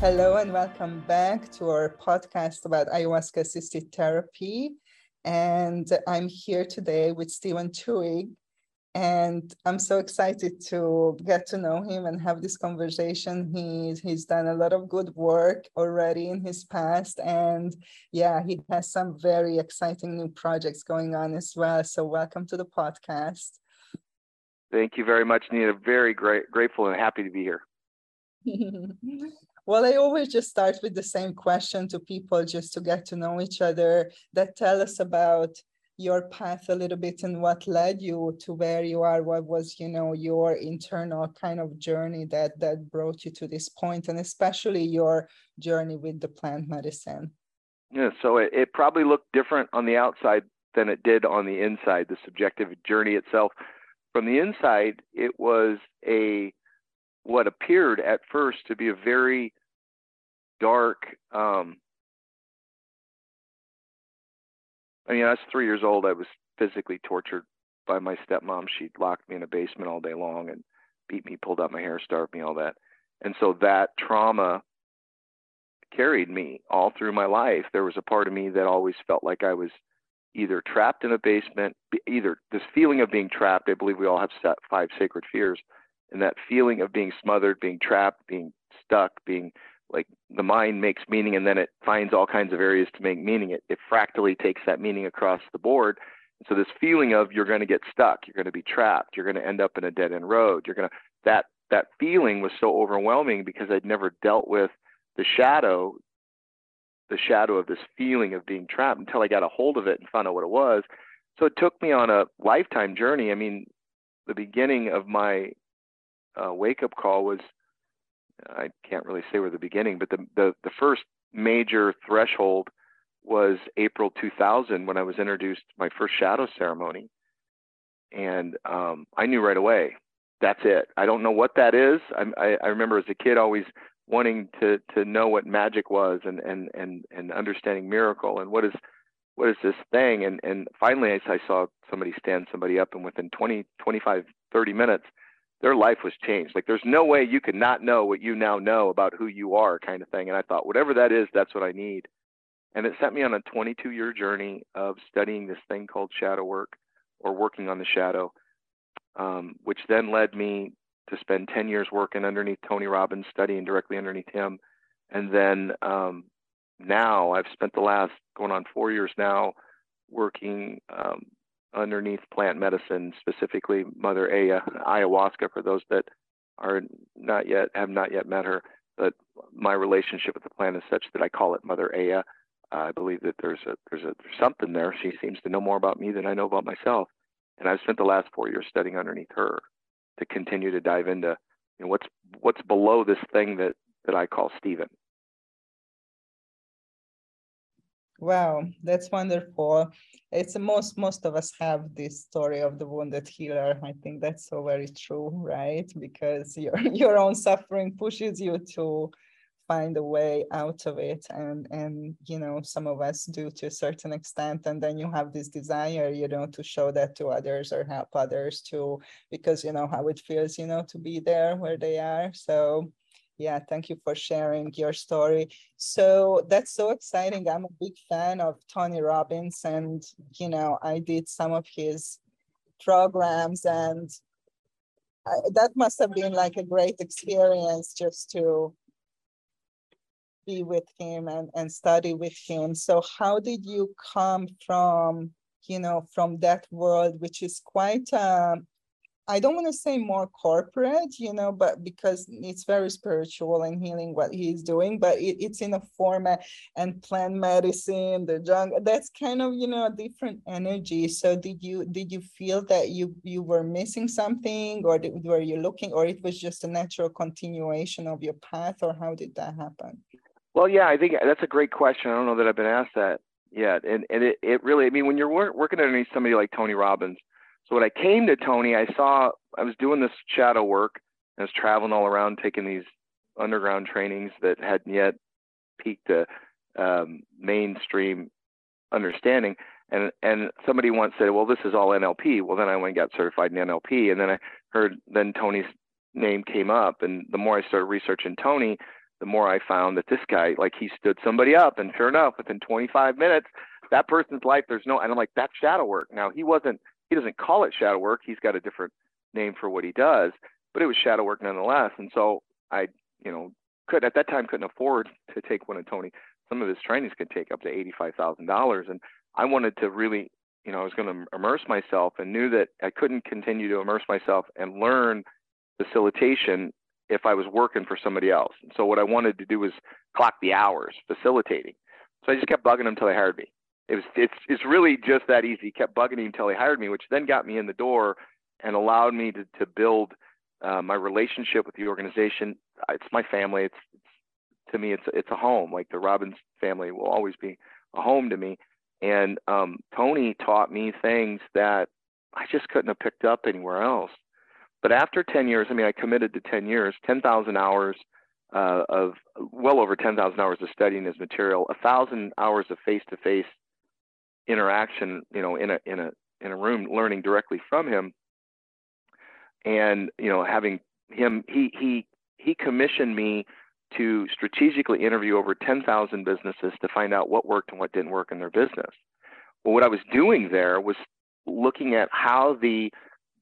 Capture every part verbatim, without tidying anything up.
Hello and welcome back to our podcast about ayahuasca-assisted therapy. And I'm here today with Steven Tuig. And I'm so excited to get to know him and have this conversation. He's, he's done a lot of good work already in his past. And yeah, he has some very exciting new projects going on as well. So welcome to the podcast. Thank you very much, Nina. Very great, grateful and happy to be here. Well, I always just start with the same question to people just to get to know each other, that tell us about your path a little bit and what led you to where you are, what was, you know, your internal kind of journey that that brought you to this point, and especially your journey with the plant medicine. Yeah, so it, it probably looked different on the outside than it did on the inside, the subjective journey itself. From the inside, it was a what appeared at first to be a very dark, um, I mean, I was three years old. I was physically tortured by my stepmom. She locked me in a basement all day long and beat me, pulled out my hair, starved me, all that. And so that trauma carried me all through my life. There was a part of me that always felt like I was either trapped in a basement, either this feeling of being trapped. I believe we all have five sacred fears. And that feeling of being smothered, being trapped, being stuck, being like the mind makes meaning and then it finds all kinds of areas to make meaning. It, it fractally takes that meaning across the board. So this feeling of you're going to get stuck, you're going to be trapped, you're going to end up in a dead end road. You're going to that that feeling was so overwhelming because I'd never dealt with the shadow, the shadow of this feeling of being trapped until I got a hold of it and found out what it was. So it took me on a lifetime journey. I mean, the beginning of my Uh, wake-up call was, I can't really say where the beginning, but the, the, the first major threshold was April two thousand when I was introduced to my first shadow ceremony. And um, I knew right away, that's it. I don't know what that is. I, I remember as a kid always wanting to to know what magic was and and and, and understanding miracle and what is what is this thing? And, and finally, I, I saw somebody stand somebody up and within twenty, twenty-five, thirty minutes, their life was changed. Like there's no way you could not know what you now know about who you are kind of thing. And I thought, whatever that is, that's what I need. And it sent me on a twenty-two year journey of studying this thing called shadow work or working on the shadow, um, which then led me to spend ten years working underneath Tony Robbins, studying directly underneath him. And then um, now I've spent the last going on four years now working um, underneath plant medicine, specifically Mother Aya, ayahuasca, for those that are not yet, have not yet met her. But my relationship with the plant is such that I call it Mother Aya. Uh, I believe that there's a, there's a, there's something there. She seems to know more about me than I know about myself. And I've spent the last four years studying underneath her to continue to dive into, you know, what's, what's below this thing that, that I call Steven. Wow, that's wonderful. It's the most, most of us have this story of the wounded healer. I think that's so very true, right? Because your, your own suffering pushes you to find a way out of it. And, and, you know, some of us do to a certain extent. And then you have this desire, you know, to show that to others or help others to, because you know how it feels, you know, to be there where they are. So yeah, thank you for sharing your story. So that's so exciting. I'm a big fan of Tony Robbins and, you know, I did some of his programs and I, that must have been like a great experience just to be with him and, and study with him. So how did you come from, you know, from that world, which is quite a, I don't want to say more corporate, you know, but because it's very spiritual and healing what he's doing, but it, it's in a format and plant medicine, the jungle, that's kind of, you know, a different energy. So did you, did you feel that you, you were missing something or did, were you looking, or it was just a natural continuation of your path, or how did that happen? Well, yeah, I think that's a great question. I don't know that I've been asked that yet. And, and it, it really, I mean, when you're work, working underneath somebody like Tony Robbins, so when I came to Tony, I saw, I was doing this shadow work, and I was traveling all around, taking these underground trainings that hadn't yet peaked a um, mainstream understanding. And and somebody once said, well, this is all N L P. Well, then I went and got certified in N L P. And then I heard, then Tony's name came up. And the more I started researching Tony, the more I found that this guy, like, he stood somebody up, and sure enough, within twenty-five minutes, that person's life, there's no, and I'm like, that's shadow work. Now, he wasn't, he doesn't call it shadow work. He's got a different name for what he does, but it was shadow work nonetheless. And so I, you know, could at that time couldn't afford to take one of Tony. Some of his trainings could take up to eighty-five thousand dollars. And I wanted to really, you know, I was going to immerse myself and knew that I couldn't continue to immerse myself and learn facilitation if I was working for somebody else. And so what I wanted to do was clock the hours facilitating. So I just kept bugging him until he hired me. It was, it's, it's really just that easy. He kept bugging him until he hired me, which then got me in the door and allowed me to, to build uh, my relationship with the organization. It's my family. It's, it's to me, it's, it's a home. Like the Robbins family will always be a home to me. And um, Tony taught me things that I just couldn't have picked up anywhere else. But after ten years, I mean, I committed to ten years, ten thousand hours uh, of well over ten thousand hours of studying his material, one thousand hours of face-to-face interaction, you know, in a, in a, in a room, learning directly from him. And, you know, having him, he, he, he commissioned me to strategically interview over ten thousand businesses to find out what worked and what didn't work in their business. Well, what I was doing there was looking at how the,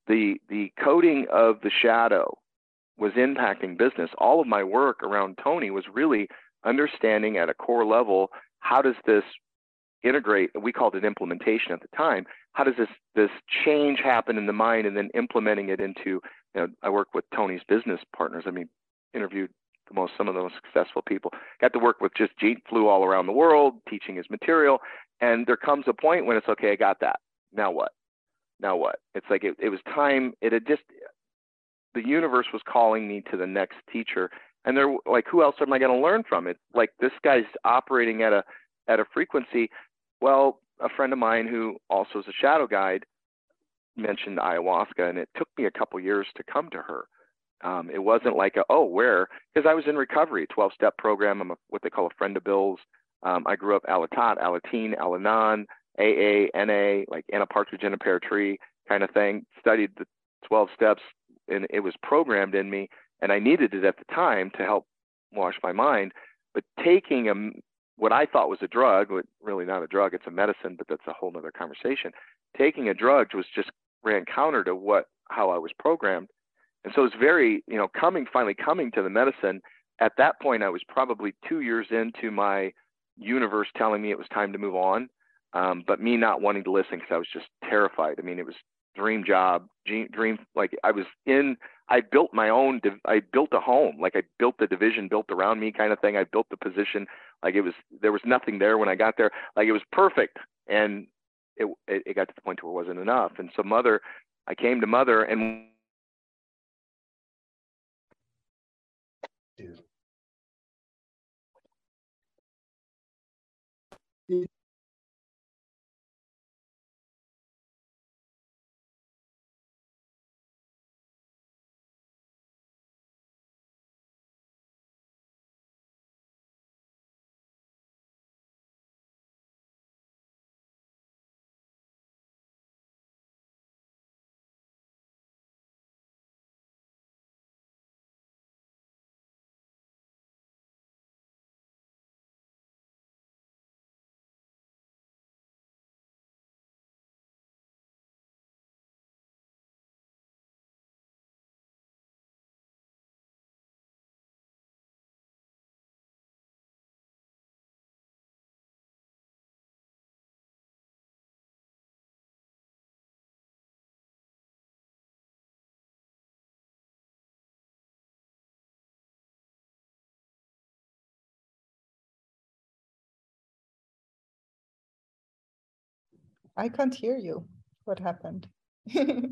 the, the coding of the shadow was impacting business. All of my work around Tony was really understanding at a core level, how does this integrate, we called it implementation at the time, how does this, this change happen in the mind and then implementing it into, you know, I work with Tony's business partners. I mean, interviewed the most, some of the most successful people, got to work with just Jeet, flew all around the world, teaching his material. And there comes a point when it's okay, I got that. Now what? Now what? It's like, it, it was time. It had just, the universe was calling me to the next teacher. And they're like, who else am I going to learn from? It like, this guy's operating at a, at a frequency. Well, a friend of mine who also is a shadow guide mentioned ayahuasca, and it took me a couple years to come to her. Um, it wasn't like, a, oh, where? Because I was in recovery, twelve-step program. I'm a, what they call a friend of Bill's. Um, I grew up Alatot, Alateen, Alanon, A A, N A, like in a partridge in a pear tree kind of thing. Studied the twelve steps, and it was programmed in me, and I needed it at the time to help wash my mind. But taking a what I thought was a drug, really not a drug, it's a medicine, but that's a whole nother conversation. Taking a drug was just ran counter to what, how I was programmed. And so it's very, you know, coming, finally coming to the medicine. At that point, I was probably two years into my universe telling me it was time to move on. Um, but me not wanting to listen because I was just terrified. I mean, it was dream job, dream, like I was in, I built my own, I built a home, like I built the division built around me kind of thing. I built the position. Like it was, there was nothing there when I got there, like it was perfect. And it, it, it got to the point where it wasn't enough. And so mother, I came to mother and. Dude. I can't hear you. What happened? There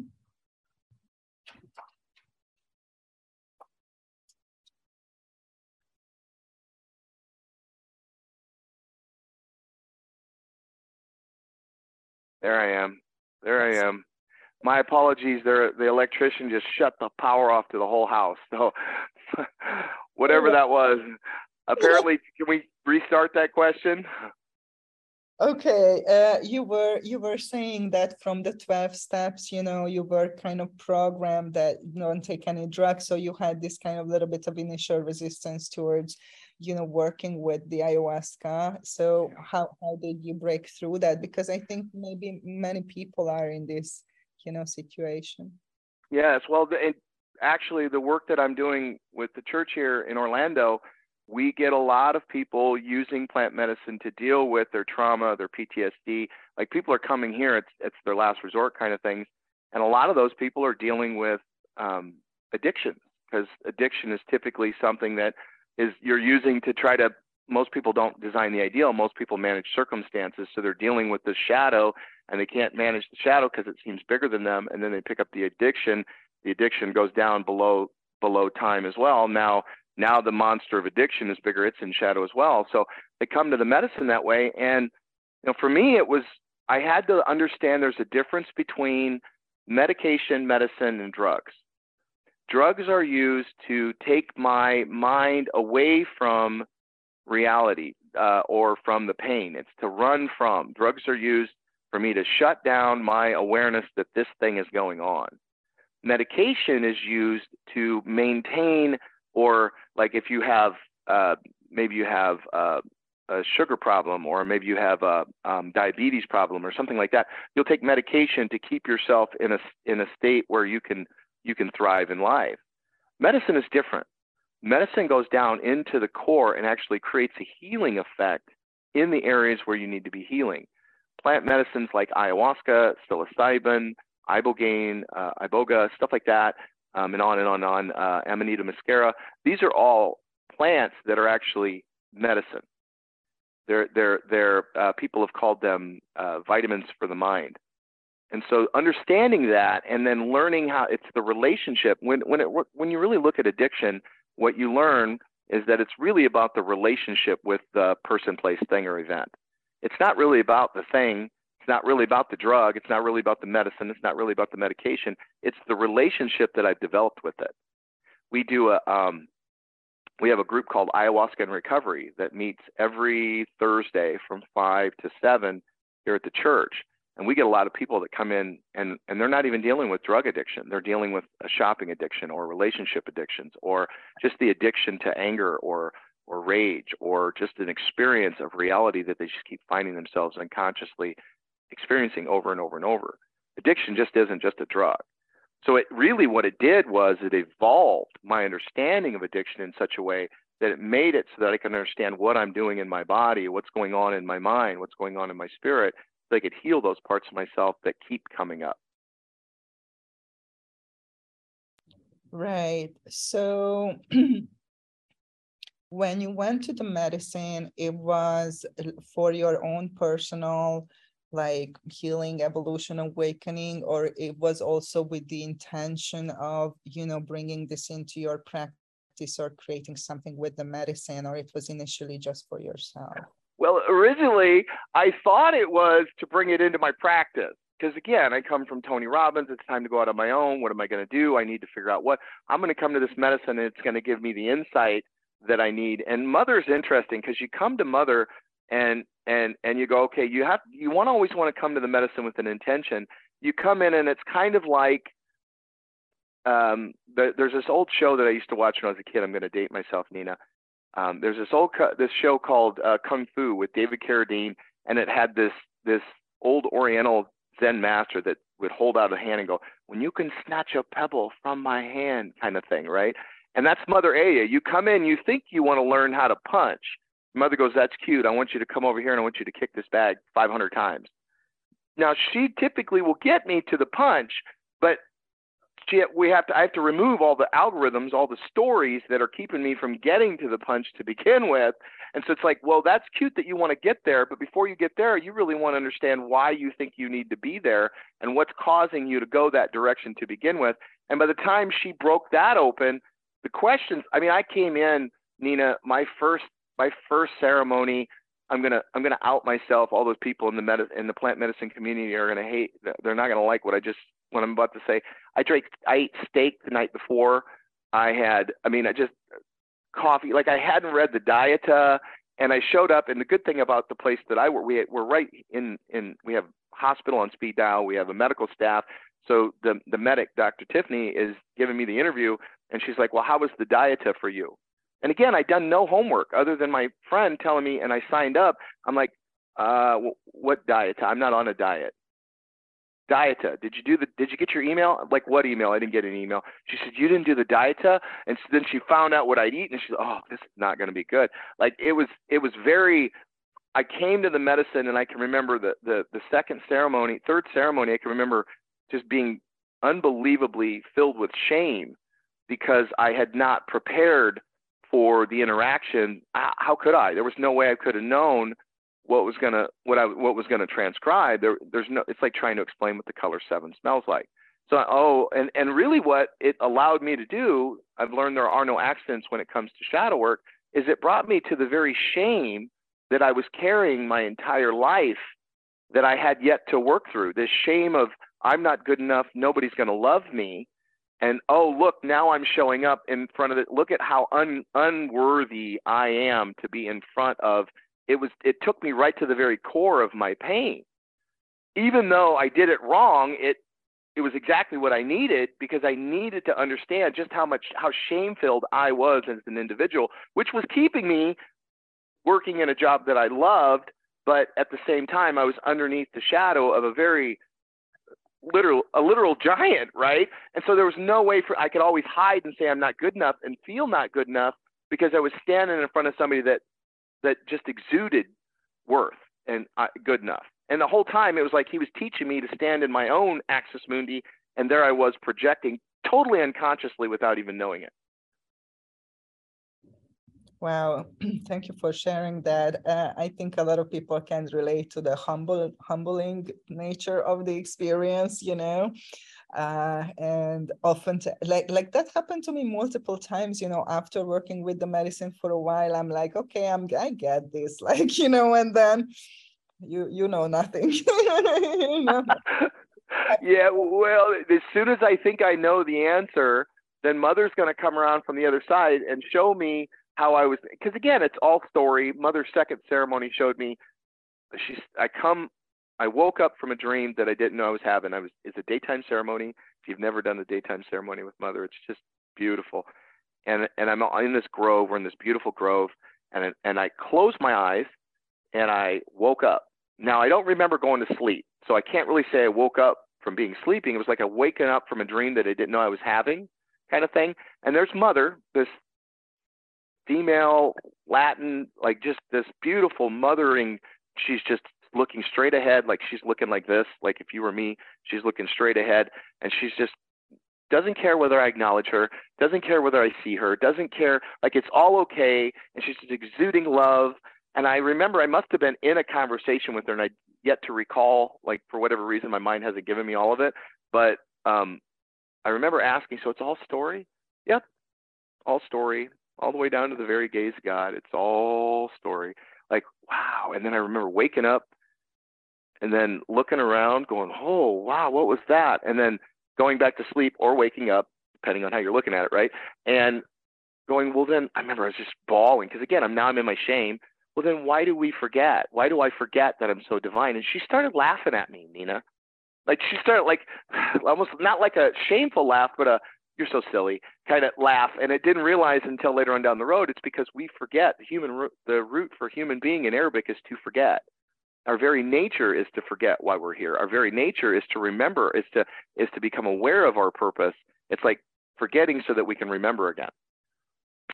I am. There I am. My apologies. There, the electrician just shut the power off to the whole house. So whatever that was, apparently, can we restart that question? Okay, uh, you were you were saying that from the twelve steps, you know, you were kind of programmed that don't take any drugs, so you had this kind of little bit of initial resistance towards, you know, working with the ayahuasca. So how how did you break through that? Because I think maybe many people are in this, you know, situation. Yes, well, the, actually, the work that I'm doing with the church here in Orlando, we get a lot of people using plant medicine to deal with their trauma, their P T S D. Like, people are coming here, it's, it's their last resort kind of things. And a lot of those people are dealing with um, addiction, because addiction is typically something that is you're using to try to, most people don't design the ideal. Most people manage circumstances. So they're dealing with this shadow and they can't manage the shadow because it seems bigger than them. And then they pick up the addiction. The addiction goes down below, below time as well. Now, Now the monster of addiction is bigger. It's in shadow as well. So they come to the medicine that way. And you know, for me, it was, I had to understand there's a difference between medication, medicine, and drugs. Drugs are used to take my mind away from reality uh, or from the pain. It's to run from. Drugs are used for me to shut down my awareness that this thing is going on. Medication is used to maintain. Or like if you have, uh, maybe you have uh, a sugar problem, or maybe you have a um, diabetes problem or something like that, you'll take medication to keep yourself in a, in a state where you can, you can thrive in life. Medicine is different. Medicine goes down into the core and actually creates a healing effect in the areas where you need to be healing. Plant medicines like ayahuasca, psilocybin, ibogaine, uh, iboga, stuff like that. Um, and on and on and on, uh, Amanita muscara. These are all plants that are actually medicine. They're, they're, they're, uh, people have called them uh, vitamins for the mind. And so understanding that and then learning how it's the relationship. When, when, it, when you really look at addiction, what you learn is that it's really about the relationship with the person, place, thing, or event. It's not really about the thing. It's not really about the drug. It's not really about the medicine. It's not really about the medication. It's the relationship that I've developed with it. We do a, um, we have a group called Ayahuasca and Recovery that meets every Thursday from five to seven here at the church. And we get a lot of people that come in and, and they're not even dealing with drug addiction. They're dealing with a shopping addiction or relationship addictions, or just the addiction to anger or or rage, or just an experience of reality that they just keep finding themselves unconsciously experiencing over and over and over. Addiction just isn't just a drug. So it really, what it did was it evolved my understanding of addiction in such a way that it made it so that I can understand what I'm doing in my body, what's going on in my mind, what's going on in my spirit, so I could heal those parts of myself that keep coming up. Right. So when you went to the medicine, it was for your own personal like healing, evolution, awakening, or it was also with the intention of, you know, bringing this into your practice or creating something with the medicine, or it was initially just for yourself? Well, originally, I thought it was to bring it into my practice. Because again, I come from Tony Robbins. It's time to go out on my own. What am I going to do? I need to figure out what I'm going to come to this medicine, and it's going to give me the insight that I need. And Mother's interesting, because you come to Mother and and and you go, okay, you have you want to always want to come to the medicine with an intention. You come in and it's kind of like um, the, there's this old show that I used to watch when I was a kid. I'm going to date myself, Nina. Um, there's this old this show called uh, Kung Fu with David Carradine, and it had this this old Oriental Zen master that would hold out a hand and go, "When you can snatch a pebble from my hand," kind of thing, right? And that's Mother Aya. You come in, you think you want to learn how to punch. Mother goes, "That's cute. I want you to come over here and I want you to kick this bag five hundred times." Now, she typically will get me to the punch, but she, we have to, I have to remove all the algorithms, all the stories that are keeping me from getting to the punch to begin with. And so it's like, well, that's cute that you want to get there, but before you get there, you really want to understand why you think you need to be there and what's causing you to go that direction to begin with. And by the time she broke that open, the questions, I mean, I came in, Nina, my first My first ceremony, I'm gonna I'm gonna out myself. All those people in the med in the plant medicine community are gonna hate. They're not gonna like what I just what I'm about to say. I drank I ate steak the night before. I had I mean I just coffee. Like, I hadn't read the dieta, And I showed up, and the good thing about the place that I work, we, we're right in, in, we have hospital on speed dial, we have a medical staff. So the, the medic, Doctor Tiffany, is giving me the interview, and she's like, well, how was the dieta for you? And again, I'd done no homework other than my friend telling me, and I signed up. I'm like, uh, what diet? I'm not on a diet. Dieta. Did you do the, did you get your email? I'm like, what email? I didn't get an email. She said, you didn't do the dieta. And so then she found out what I'd eaten, and she's like, oh, this is not going to be good. Like it was, it was very, I came to the medicine, and I can remember the, the, the second ceremony, third ceremony, I can remember just being unbelievably filled with shame because I had not prepared for the interaction. How could I? There was no way I could have known what was gonna what I what was gonna transcribe. There, there's no. It's like trying to explain what the color seven smells like. So oh, and and really, what it allowed me to do, I've learned there are no accidents when it comes to shadow work. Is it brought me to the very shame that I was carrying my entire life that I had yet to work through. This shame of I'm not good enough. Nobody's gonna love me. And, oh, look, now I'm showing up in front of it. Look at how un, unworthy I am to be in front of. It was. It took me right to the very core of my pain. Even though I did it wrong, it, it was exactly what I needed, because I needed to understand just how much, how shame-filled I was as an individual, which was keeping me working in a job that I loved. But at the same time, I was underneath the shadow of a very literal a literal giant, right? And so there was no way for I could always hide and say I'm not good enough and feel not good enough, because I was standing in front of somebody that that just exuded worth and uh, good enough. And the whole time it was like he was teaching me to stand in my own axis mundi, and there I was projecting totally unconsciously without even knowing it. Wow, thank you for sharing that. Uh, I think a lot of people can relate to the humble, humbling nature of the experience, you know, uh, and often t- like, like that happened to me multiple times, you know, after working with the medicine for a while. I'm like, okay, I'm, I get this, like, you know, and then you, you know, nothing. You know? Yeah, well, as soon as I think I know the answer, then mother's gonna come around from the other side and show me how I was, because again, it's all story. Mother's second ceremony showed me, she's, I come, I woke up from a dream that I didn't know I was having. I was, it's a daytime ceremony. If you've never done the daytime ceremony with mother, it's just beautiful. And and I'm in this grove, we're in this beautiful grove, and, and I closed my eyes and I woke up. Now I don't remember going to sleep, so I can't really say I woke up from being sleeping. It was like a waking up from a dream that I didn't know I was having kind of thing. And there's mother, this female, Latin, like just this beautiful mothering. She's just looking straight ahead. Like she's looking like this. Like if you were me, she's looking straight ahead, and she's just doesn't care whether I acknowledge her, doesn't care whether I see her, doesn't care. Like it's all okay. And she's just exuding love. And I remember I must have been in a conversation with her, and I yet to recall, like for whatever reason, my mind hasn't given me all of it. But um, I remember asking, so it's all story? Yep, all story. All the way down to the very gaze of God. It's all story. Like, wow. And then I remember waking up and then looking around going, oh, wow, what was that? And then going back to sleep or waking up, depending on how you're looking at it, right? And going, well, then I remember I was just bawling because, again, I'm now I'm in my shame. Well, then why do we forget? Why do I forget that I'm so divine? And she started laughing at me, Nina. Like she started like almost not like a shameful laugh, but a you're so silly kind of laugh. And I didn't realize until later on down the road, it's because we forget the human, the root for human being in Arabic is to forget. Our very nature is to forget why we're here. Our very nature is to remember, is to, is to become aware of our purpose. It's like forgetting so that we can remember again.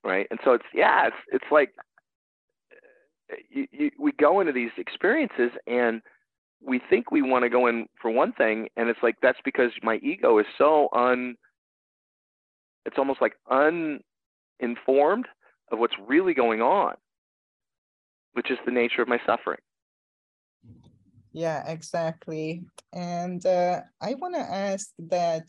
Right. And so it's, yeah, it's, it's like you, you, we go into these experiences and we think we want to go in for one thing. And it's like, that's because my ego is so un It's almost like uninformed of what's really going on, which is the nature of my suffering. Yeah, exactly. And uh, I want to ask that,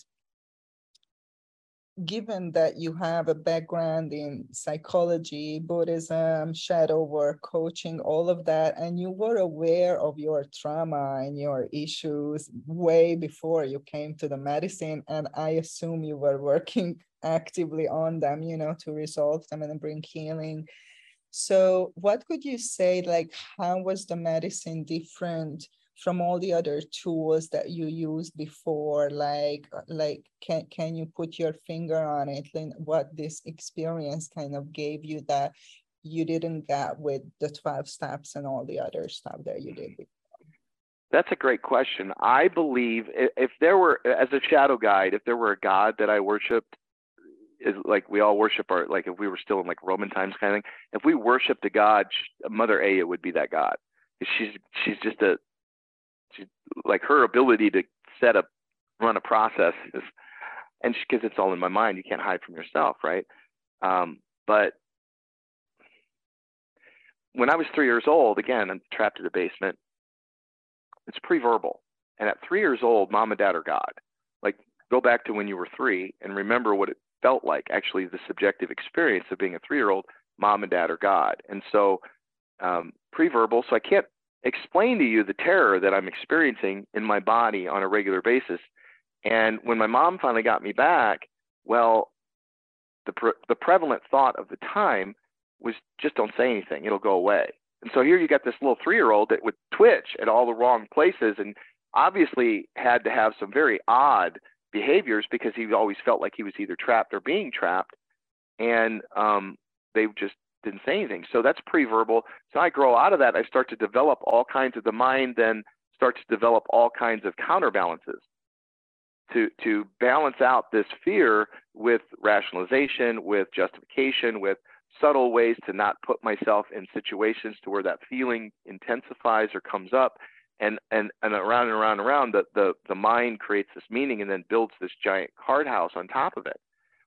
given that you have a background in psychology, Buddhism, shadow work, coaching, all of that, and you were aware of your trauma and your issues way before you came to the medicine, and I assume you were working actively on them, you know, to resolve them and bring healing. So what could you say, like, how was the medicine different from all the other tools that you used before? Like, like can, can you put your finger on it, like what this experience kind of gave you that you didn't get with the twelve steps and all the other stuff that you did before? That's a great question. I believe if there were, as a shadow guide, if there were a God that I worshiped, is like we all worship our, like if we were still in like Roman times kind of thing, if we worshiped a God, Mother Aya would be that God. She's, she's just a, she, like her ability to set up, run a process is, and because it's all in my mind, you can't hide from yourself, right? Um, but when I was three years old, again, I'm trapped in the basement. It's pre-verbal. And at three years old, mom and dad are God. Like, go back to when you were three and remember what it felt like, actually the subjective experience of being a three-year-old, mom and dad are God. And so um, pre-verbal, so I can't explain to you the terror that I'm experiencing in my body on a regular basis. And when my mom finally got me back, well, the, pre the prevalent thought of the time was just don't say anything, it'll go away. And so here you got this little three-year-old that would twitch at all the wrong places and obviously had to have some very odd behaviors because he always felt like he was either trapped or being trapped. And um, they just didn't say anything. So that's pre-verbal. So I grow out of that. I start to develop all kinds of the mind, then start to develop all kinds of counterbalances to, to balance out this fear with rationalization, with justification, with subtle ways to not put myself in situations to where that feeling intensifies or comes up, and and and around and around and around the, the the mind creates this meaning and then builds this giant card house on top of it.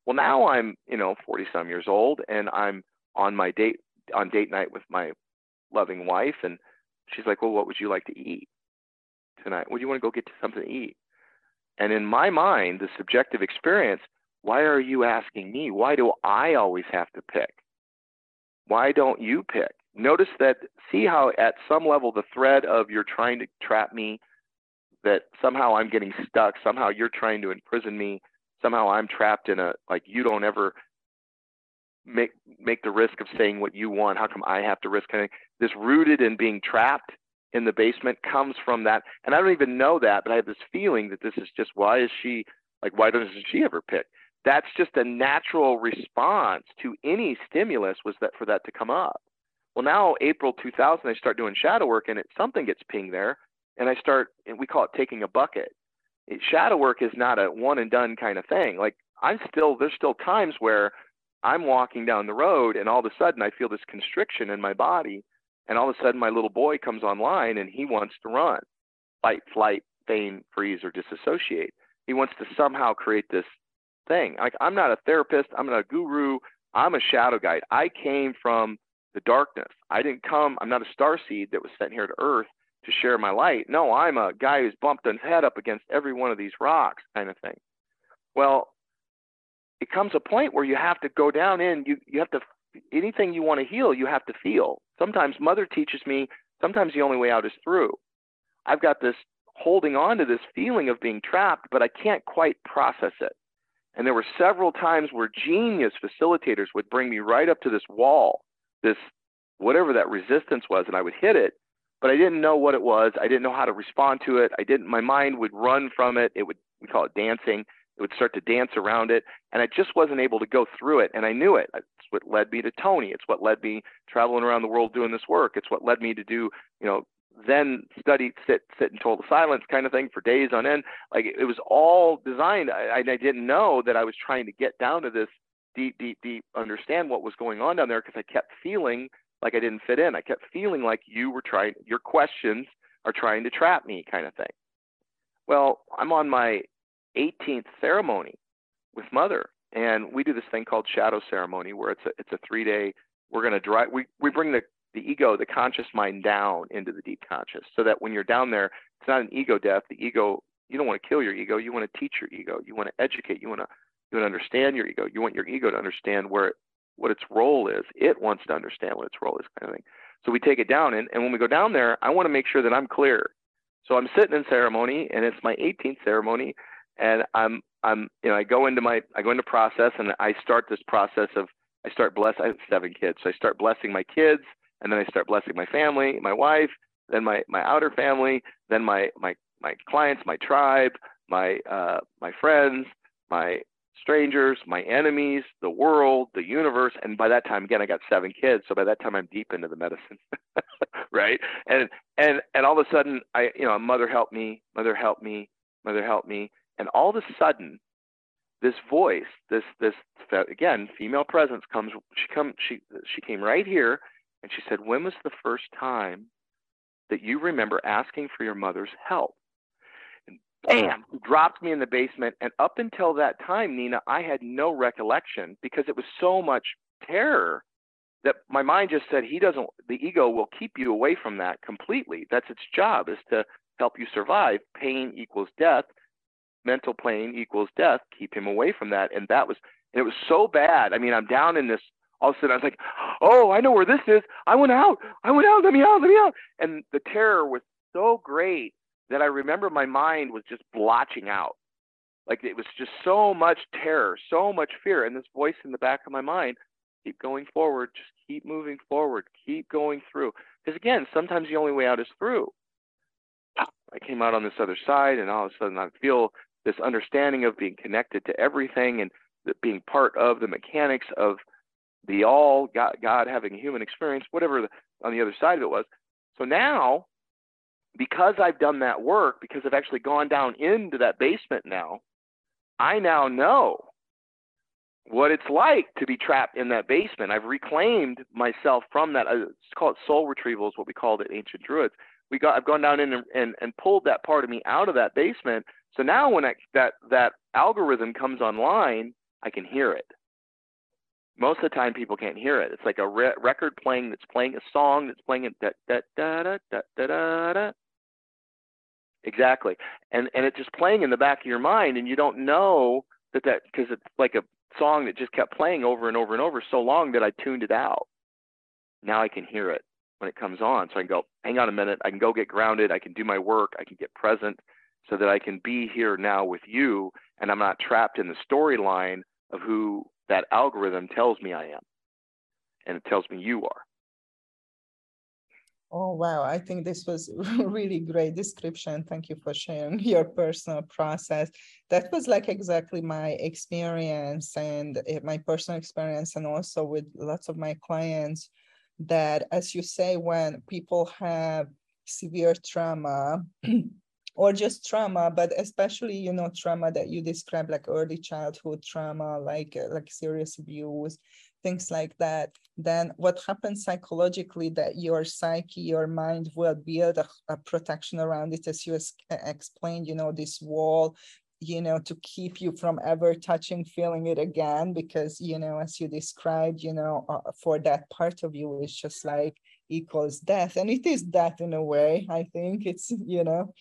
Well, now I'm, you know, forty some years old, and I'm on my date on date night with my loving wife, and she's like, well, what would you like to eat tonight? Well, do you want to go get something to eat? And in my mind, the subjective experience, why are you asking me? Why do I always have to pick? Why don't you pick? Notice that, see how at some level the thread of you're trying to trap me, that somehow I'm getting stuck, somehow you're trying to imprison me, somehow I'm trapped in a, like you don't ever make make the risk of saying what you want, how come I have to risk anything? This rooted in being trapped in the basement comes from that, and I don't even know that, but I have this feeling that this is just, why is she, like why doesn't she ever pick? That's just a natural response to any stimulus, was that for that to come up. Well, now April two thousand, I start doing shadow work, and it, something gets pinged there, and I start, and we call it taking a bucket. It, shadow work is not a one and done kind of thing. Like I'm still, there's still times where I'm walking down the road, and all of a sudden I feel this constriction in my body, and all of a sudden my little boy comes online, and he wants to run, fight, flight, feign, freeze, or disassociate. He wants to somehow create this thing. Like, I'm not a therapist, I'm not a guru, I'm a shadow guide. I came from the darkness. I didn't come, I'm not a starseed that was sent here to earth to share my light. No, I'm a guy who's bumped his head up against every one of these rocks kind of thing. Well, it comes a point where you have to go down in, you, you have to, anything you want to heal, you have to feel. Sometimes mother teaches me, sometimes the only way out is through. I've got this holding on to this feeling of being trapped, but I can't quite process it. And there were several times where genius facilitators would bring me right up to this wall, this whatever that resistance was, and I would hit it, but I didn't know what it was. I didn't know how to respond to it. I didn't, my mind would run from it. It would, we call it dancing. It would start to dance around it. And I just wasn't able to go through it. And I knew it. It's what led me to Tony. It's what led me traveling around the world doing this work. It's what led me to do, you know, then study, sit, sit in total silence kind of thing for days on end. Like it was all designed. I, I didn't know that I was trying to get down to this deep, deep, deep, understand what was going on down there, because I kept feeling like I didn't fit in. I kept feeling like you were trying, your questions are trying to trap me kind of thing. Well, I'm on my eighteenth ceremony with Mother, and we do this thing called shadow ceremony, where it's a, it's a three day, we're going to drive, we, we bring the the ego, the conscious mind down into the deep conscious, so that when you're down there, it's not an ego death. The ego, you don't want to kill your ego. You want to teach your ego. You want to educate. You want to, you want to understand your ego. You want your ego to understand where, it, what its role is. It wants to understand what its role is, kind of thing. So we take it down. And, and when we go down there, I want to make sure that I'm clear. So I'm sitting in ceremony, and it's my eighteenth ceremony. And I'm, I'm, you know, I go into my, I go into process, and I start this process of I start bless. I have seven kids. So I start blessing my kids, and then I start blessing my family, my wife, then my, my outer family, then my, my, my clients, my tribe, my, uh, my friends, my strangers, my enemies, the world, the universe. And by that time, again, I got seven kids. So by that time I'm deep into the medicine, right? And, and, and all of a sudden I, you know, mother help me, mother help me, mother help me. And all of a sudden this voice, this, this, again, female presence comes, she come, she, she came right here and she said, when was the first time that you remember asking for your mother's help? And bam, dropped me in the basement. And up until that time, Nina, I had no recollection because it was so much terror that my mind just said, he doesn't, the ego will keep you away from that completely. That's its job, is to help you survive. Pain equals death. Mental pain equals death. Keep him away from that. And that was, and it was so bad. I mean, I'm down in this, all of a sudden I was like, oh, I know where this is. I went out. I went out. Let me out. Let me out. And the terror was so great that I remember my mind was just blotching out. Like it was just so much terror, so much fear. And this voice in the back of my mind, keep going forward. Just keep moving forward. Keep going through. Because again, sometimes the only way out is through. I came out on this other side and all of a sudden I feel this understanding of being connected to everything and being part of the mechanics of the all, God, God having a human experience, whatever the, on the other side of it was. So now, because I've done that work, because I've actually gone down into that basement now, I now know what it's like to be trapped in that basement. I've reclaimed myself from that. Let's call it soul retrieval is what we called it, ancient druids. We got, I've gone down in and, and, and pulled that part of me out of that basement. So now when I, that, that algorithm comes online, I can hear it. Most of the time, people can't hear it. It's like a re record playing that's playing a song that's playing it. Da, da, da, da, da, da, da, da. Exactly. And, and it's just playing in the back of your mind, and you don't know that that because it's like a song that just kept playing over and over and over so long that I tuned it out. Now I can hear it when it comes on. So I can go, hang on a minute. I can go get grounded. I can do my work. I can get present so that I can be here now with you, and I'm not trapped in the storyline of who that algorithm tells me I am, and it tells me you are. Oh, wow. I think this was a really great description. Thank you for sharing your personal process. That was like exactly my experience and my personal experience, and also with lots of my clients, that, as you say, when people have severe trauma, or just trauma, but especially, you know, trauma that you describe, like early childhood trauma, like, like serious abuse, things like that, then what happens psychologically that your psyche, your mind will build a, a protection around it, as you explained, you know, this wall, you know, to keep you from ever touching, feeling it again, because, you know, as you described, you know, uh, for that part of you, it's just like equals death. And it is death in a way, I think it's, you know,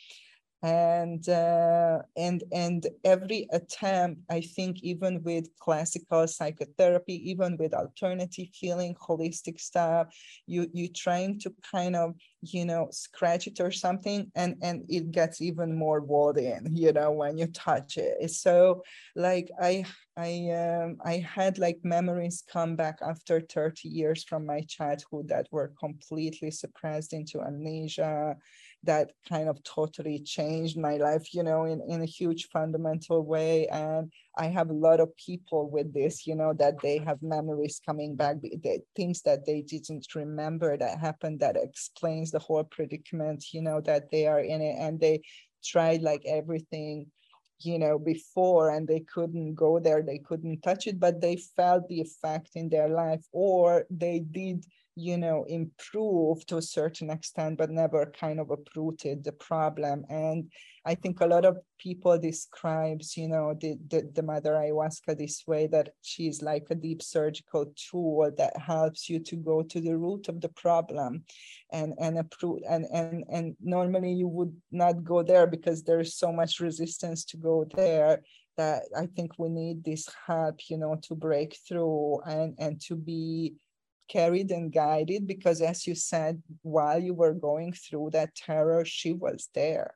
And uh, and and every attempt, I think, even with classical psychotherapy, even with alternative healing, holistic stuff, you you trying to kind of, you know, scratch it or something, and and it gets even more walled in, you know, when you touch it. So like I I um, I had like memories come back after thirty years from my childhood that were completely suppressed into amnesia. That kind of totally changed my life, you know, in, in a huge fundamental way. And I have a lot of people with this, you know, that they have memories coming back, the things that they didn't remember that happened, that explains the whole predicament, you know, that they are in it. And they tried like everything, you know, before, and they couldn't go there, they couldn't touch it, but they felt the effect in their life, or they did, you know, improve to a certain extent, but never kind of uprooted the problem. And I think a lot of people describes, you know, the, the, the mother ayahuasca this way, that she's like a deep surgical tool that helps you to go to the root of the problem and, and uproot. And, and, and normally you would not go there because there is so much resistance to go there, that I think we need this help, you know, to break through and, and to be carried and guided, because as you said, while you were going through that terror, she was there,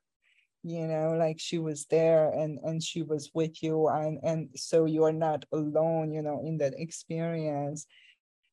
you know, like she was there and, and she was with you. And, and so you are not alone, you know, in that experience.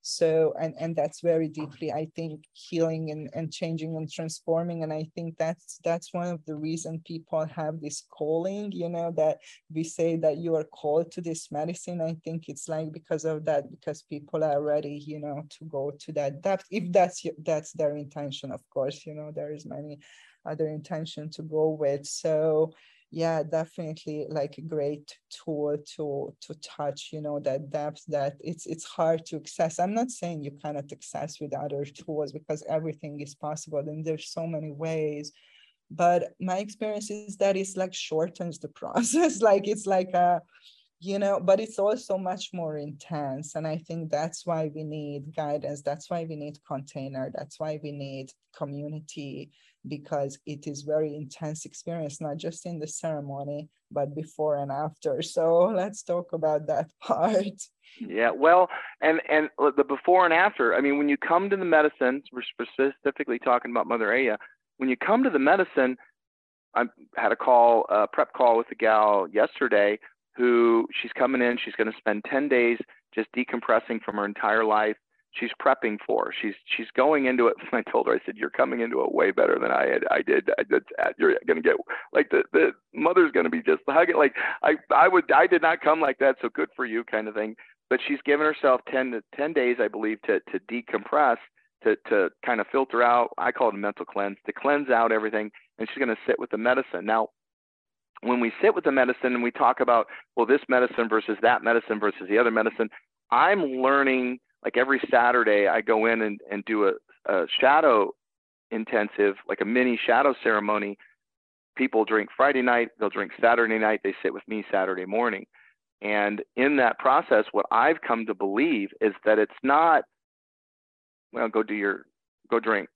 So, and, and that's very deeply, I think, healing and, and changing and transforming. And I think that's, that's one of the reasons people have this calling, you know, that we say that you are called to this medicine. I think it's like because of that, because people are ready, you know, to go to that depth, if that's, that's their intention, of course, you know, there is many other intention to go with. So yeah, definitely like a great tool to to touch, you know, that depth that it's it's hard to access. I'm not saying you cannot access with other tools because everything is possible and there's so many ways. But my experience is that it's like shortens the process. Like it's like a, you know, but it's also much more intense. And I think that's why we need guidance. That's why we need container. That's why we need community, because it is very intense experience, not just in the ceremony, but before and after. So let's talk about that part. Yeah, well, and, and the before and after, I mean, when you come to the medicine, we're specifically talking about Mother Aya, when you come to the medicine, I had a call, a prep call with a gal yesterday who she's coming in, she's going to spend ten days just decompressing from her entire life. She's prepping for, she's, she's going into it. I told her, I said, you're coming into it way better than I had. I did. I did you're going to get like the, the mother's going to be just hugging. Like I, I would, I did not come like that. So good for you kind of thing. But she's given herself ten to ten days, I believe, to, to decompress, to, to kind of filter out. I call it a mental cleanse, to cleanse out everything. And she's going to sit with the medicine. Now, when we sit with the medicine and we talk about, well, this medicine versus that medicine versus the other medicine, I'm learning. Like every Saturday, I go in and, and do a, a shadow intensive, like a mini shadow ceremony. People drink Friday night, they'll drink Saturday night, they sit with me Saturday morning. And in that process, what I've come to believe is that it's not, well, go do your, go drink,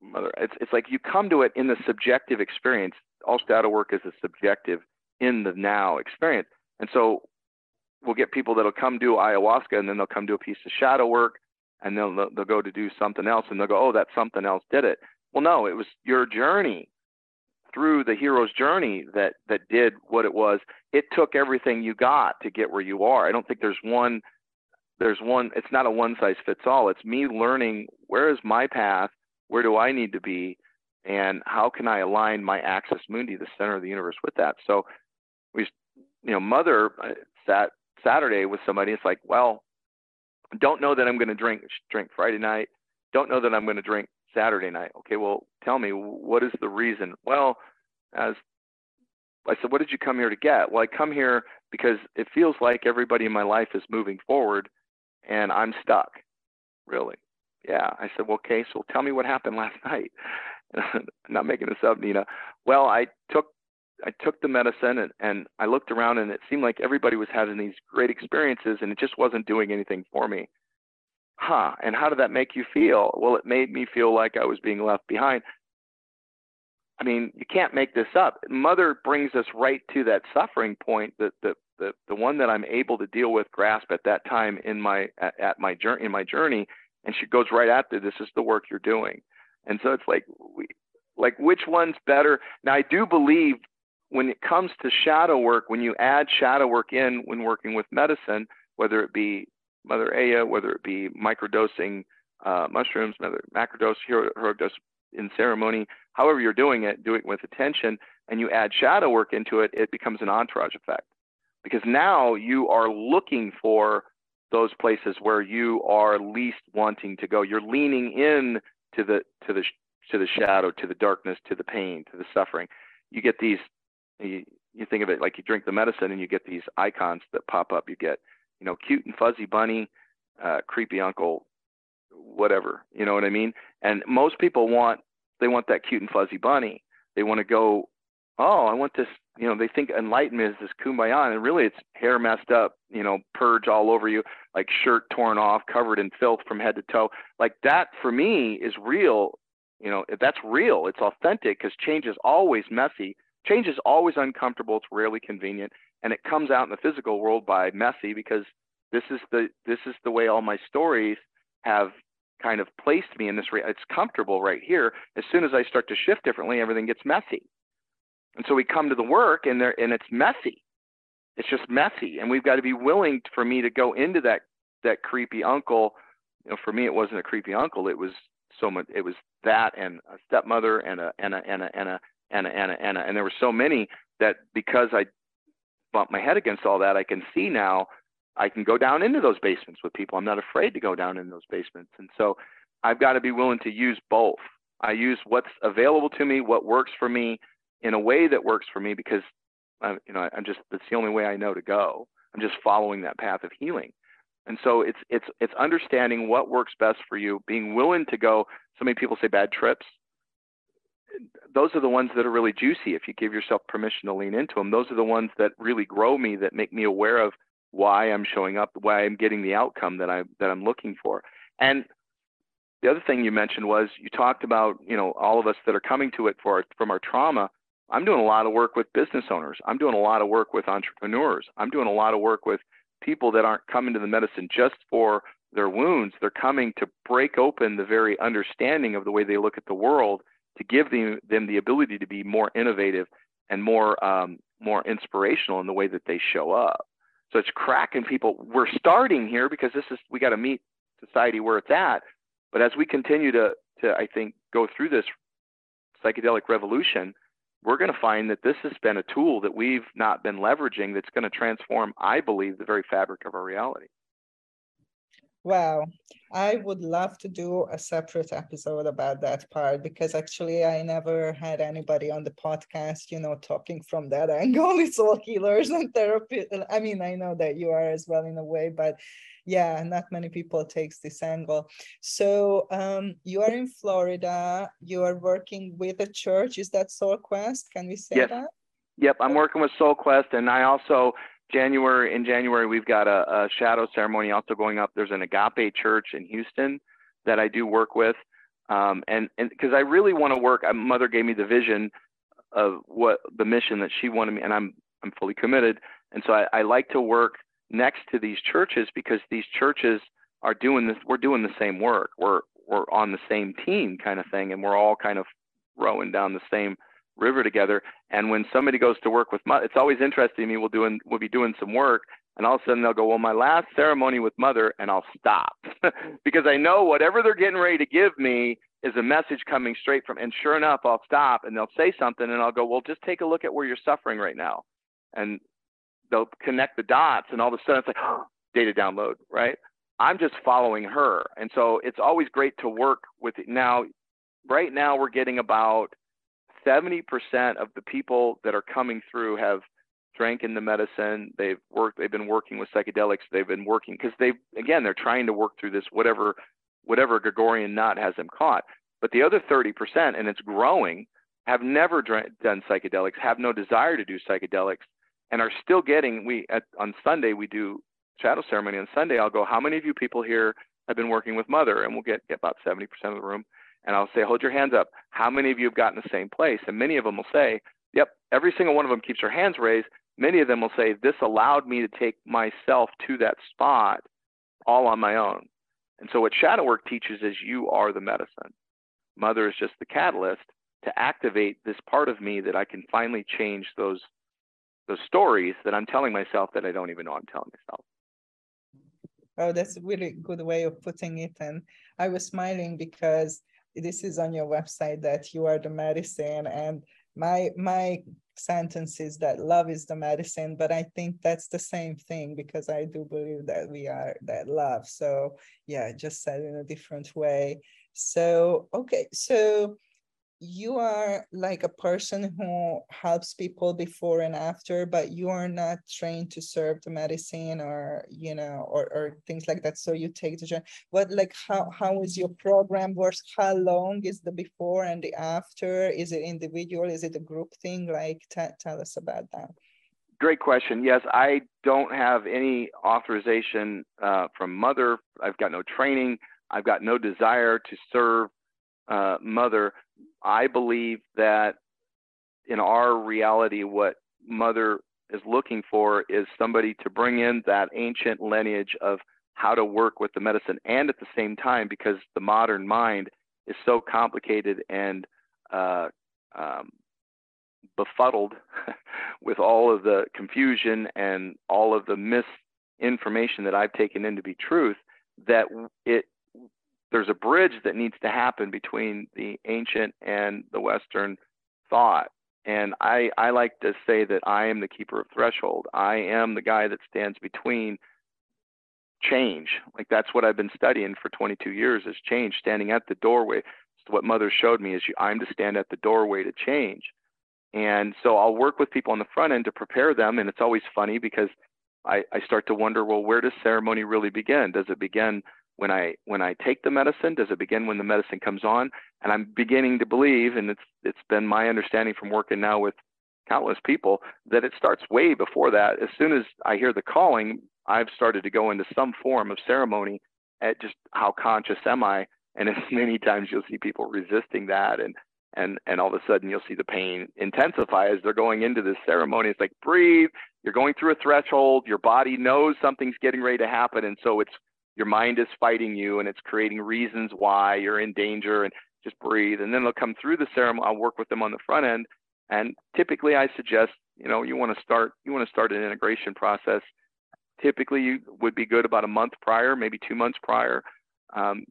mother. It's, it's like you come to it in the subjective experience. All shadow work is a subjective in the now experience. And so we'll get people that'll come do ayahuasca and then they'll come do a piece of shadow work and they'll, they'll go to do something else and they'll go, oh, that something else did it. Well, no, it was your journey through the hero's journey that, that did what it was. It took everything you got to get where you are. I don't think there's one, there's one, it's not a one size fits all. It's me learning where is my path? Where do I need to be? And how can I align my axis mundi, the center of the universe, with that? So we, you know, Mother sat Saturday with somebody. It's like, well, don't know that I'm going to drink drink Friday night. Don't know that I'm going to drink Saturday night. Okay, well, tell me, what is the reason? Well, as I said, what did you come here to get? Well, I come here because it feels like everybody in my life is moving forward and I'm stuck. Really? Yeah. I said, well, okay, so tell me what happened last night. I'm not making this up, Nina. Well, I took I took the medicine and, and I looked around and it seemed like everybody was having these great experiences and it just wasn't doing anything for me. Huh. And how did that make you feel? Well, it made me feel like I was being left behind. I mean, you can't make this up. Mother brings us right to that suffering point, that the, the, the one that I'm able to deal with, grasp at that time in my, at, at my journey, in my journey. And she goes right after, this is the work you're doing. And so it's like, we, like, which one's better? Now I do believe, when it comes to shadow work, when you add shadow work in when working with medicine, whether it be Mother Aya, whether it be microdosing uh, mushrooms, mother, macrodose, hero, hero dose in ceremony, however you're doing it, do it with attention, and you add shadow work into it, it becomes an entourage effect. Because now you are looking for those places where you are least wanting to go. You're leaning in to the, to the, to the shadow, to the darkness, to the pain, to the suffering. You get these. You, you think of it like you drink the medicine and you get these icons that pop up. You get, you know, cute and fuzzy bunny, uh, creepy uncle, whatever, you know what I mean? And most people want, they want that cute and fuzzy bunny. They want to go, oh, I want this, you know, they think enlightenment is this kumbaya, and really it's hair messed up, you know, purge all over you, like shirt torn off, covered in filth from head to toe. Like that for me is real. You know, that's real. It's authentic, because change is always messy. Change is always uncomfortable. It's rarely convenient, and it comes out in the physical world by messy, because this is the this is the way all my stories have kind of placed me in this. Re- it's comfortable right here. As soon as I start to shift differently, everything gets messy. And so we come to the work and there, and it's messy. It's just messy. And we've got to be willing for me to go into that, that creepy uncle. You know, for me, it wasn't a creepy uncle. It was so much. It was that and a stepmother and a, and a, and a, and a, and a, and a, and a, and there were so many that because I bumped my head against all that, I can see now I can go down into those basements with people. I'm not afraid to go down in those basements. And so I've got to be willing to use both. I use what's available to me, what works for me in a way that works for me, because I'm, you know, I'm just, that's the only way I know to go. I'm just following that path of healing. And so it's, it's, it's understanding what works best for you, being willing to go. So many people say bad trips. Those are the ones that are really juicy. If you give yourself permission to lean into them, those are the ones that really grow me, that make me aware of why I'm showing up, why I'm getting the outcome that I, that I'm looking for. And the other thing you mentioned was you talked about, you know, all of us that are coming to it for, from our trauma. I'm doing a lot of work with business owners. I'm doing a lot of work with entrepreneurs. I'm doing a lot of work with people that aren't coming to the medicine just for their wounds. They're coming to break open the very understanding of the way they look at the world, to give them, them the ability to be more innovative and more, um, more inspirational in the way that they show up. So it's cracking people. We're starting here because this is, we got to meet society where it's at. But as we continue to, to, I think, go through this psychedelic revolution, we're going to find that this has been a tool that we've not been leveraging that's going to transform, I believe, the very fabric of our reality. Wow. I would love to do a separate episode about that part, because actually I never had anybody on the podcast, you know, talking from that angle. It's all healers and therapists. I mean, I know that you are as well in a way, but yeah, not many people takes this angle. So um, you are in Florida, you are working with a church. Is that Soul Quest? Can we say yep. that? Yep. I'm working with Soul Quest, and I also, January in January, we've got a, a shadow ceremony also going up. There's an Agape church in Houston that I do work with. Um, and because I really want to work, my mother gave me the vision of what the mission that she wanted me, and I'm, I'm fully committed. And so I, I like to work next to these churches, because these churches are doing this. We're doing the same work. We're, we're on the same team kind of thing. And we're all kind of rowing down the same river together. And when somebody goes to work with Mother, it's always interesting to me, we'll, doing, we'll be doing some work, and all of a sudden they'll go, well, my last ceremony with Mother, and I'll stop because I know whatever they're getting ready to give me is a message coming straight from, and sure enough, I'll stop and they'll say something and I'll go, well, just take a look at where you're suffering right now. And they'll connect the dots, and all of a sudden it's like, oh, data download, right? I'm just following her. And so it's always great to work with it. Now, right now we're getting about seventy percent of the people that are coming through have drank in the medicine. They've worked, they've been working with psychedelics. They've been working because they've, again, they're trying to work through this, whatever, whatever Gregorian knot has them caught. But the other thirty percent, and it's growing, have never drank, done psychedelics, have no desire to do psychedelics, and are still getting, we, at, on Sunday, we do shadow ceremony on Sunday. I'll go, how many of you people here have been working with Mother? And we'll get, get about seventy percent of the room. And I'll say, hold your hands up. How many of you have gotten the same place? And many of them will say, yep, every single one of them keeps their hands raised. Many of them will say, this allowed me to take myself to that spot all on my own. And so what shadow work teaches is you are the medicine. Mother is just the catalyst to activate this part of me that I can finally change those, those stories that I'm telling myself that I don't even know I'm telling myself. Oh, that's a really good way of putting it. And I was smiling because this is on your website that you are the medicine, and my my sentence is that love is the medicine, but I think that's the same thing, because I do believe that we are that love. So yeah, just said in a different way. So okay, so you are like a person who helps people before and after, but you are not trained to serve the medicine or, you know, or, or things like that. So you take the, what, like, how, how is your program works? How long is the before and the after? Is it individual? Is it a group thing? Like, t- tell us about that. Great question. Yes, I don't have any authorization uh, from Mother. I've got no training. I've got no desire to serve uh, Mother. I believe that in our reality, what Mother is looking for is somebody to bring in that ancient lineage of how to work with the medicine. And at the same time, because the modern mind is so complicated and uh, um, befuddled with all of the confusion and all of the misinformation that I've taken in to be truth, that it there's a bridge that needs to happen between the ancient and the Western thought. And I, I like to say that I am the keeper of threshold. I am the guy that stands between change. Like, that's what I've been studying for twenty-two years, is change, standing at the doorway. So what Mother showed me is you, I'm to stand at the doorway to change. And so I'll work with people on the front end to prepare them. And it's always funny because I, I start to wonder, well, where does ceremony really begin? Does it begin when I when I take the medicine? Does it begin when the medicine comes on? And I'm beginning to believe, and it's it's been my understanding from working now with countless people, that it starts way before that. As soon as I hear the calling, I've started to go into some form of ceremony at just how conscious am I? And as many times you'll see people resisting that, and and and all of a sudden you'll see the pain intensify as they're going into this ceremony. It's like, breathe, you're going through a threshold, your body knows something's getting ready to happen, and so it's your mind is fighting you, and it's creating reasons why you're in danger, and just breathe. And then they'll come through the ceremony. I'll work with them on the front end. And typically I suggest, you know, you want to start, you want to start an integration process. Typically you would be good about a month prior, maybe two months prior. Um,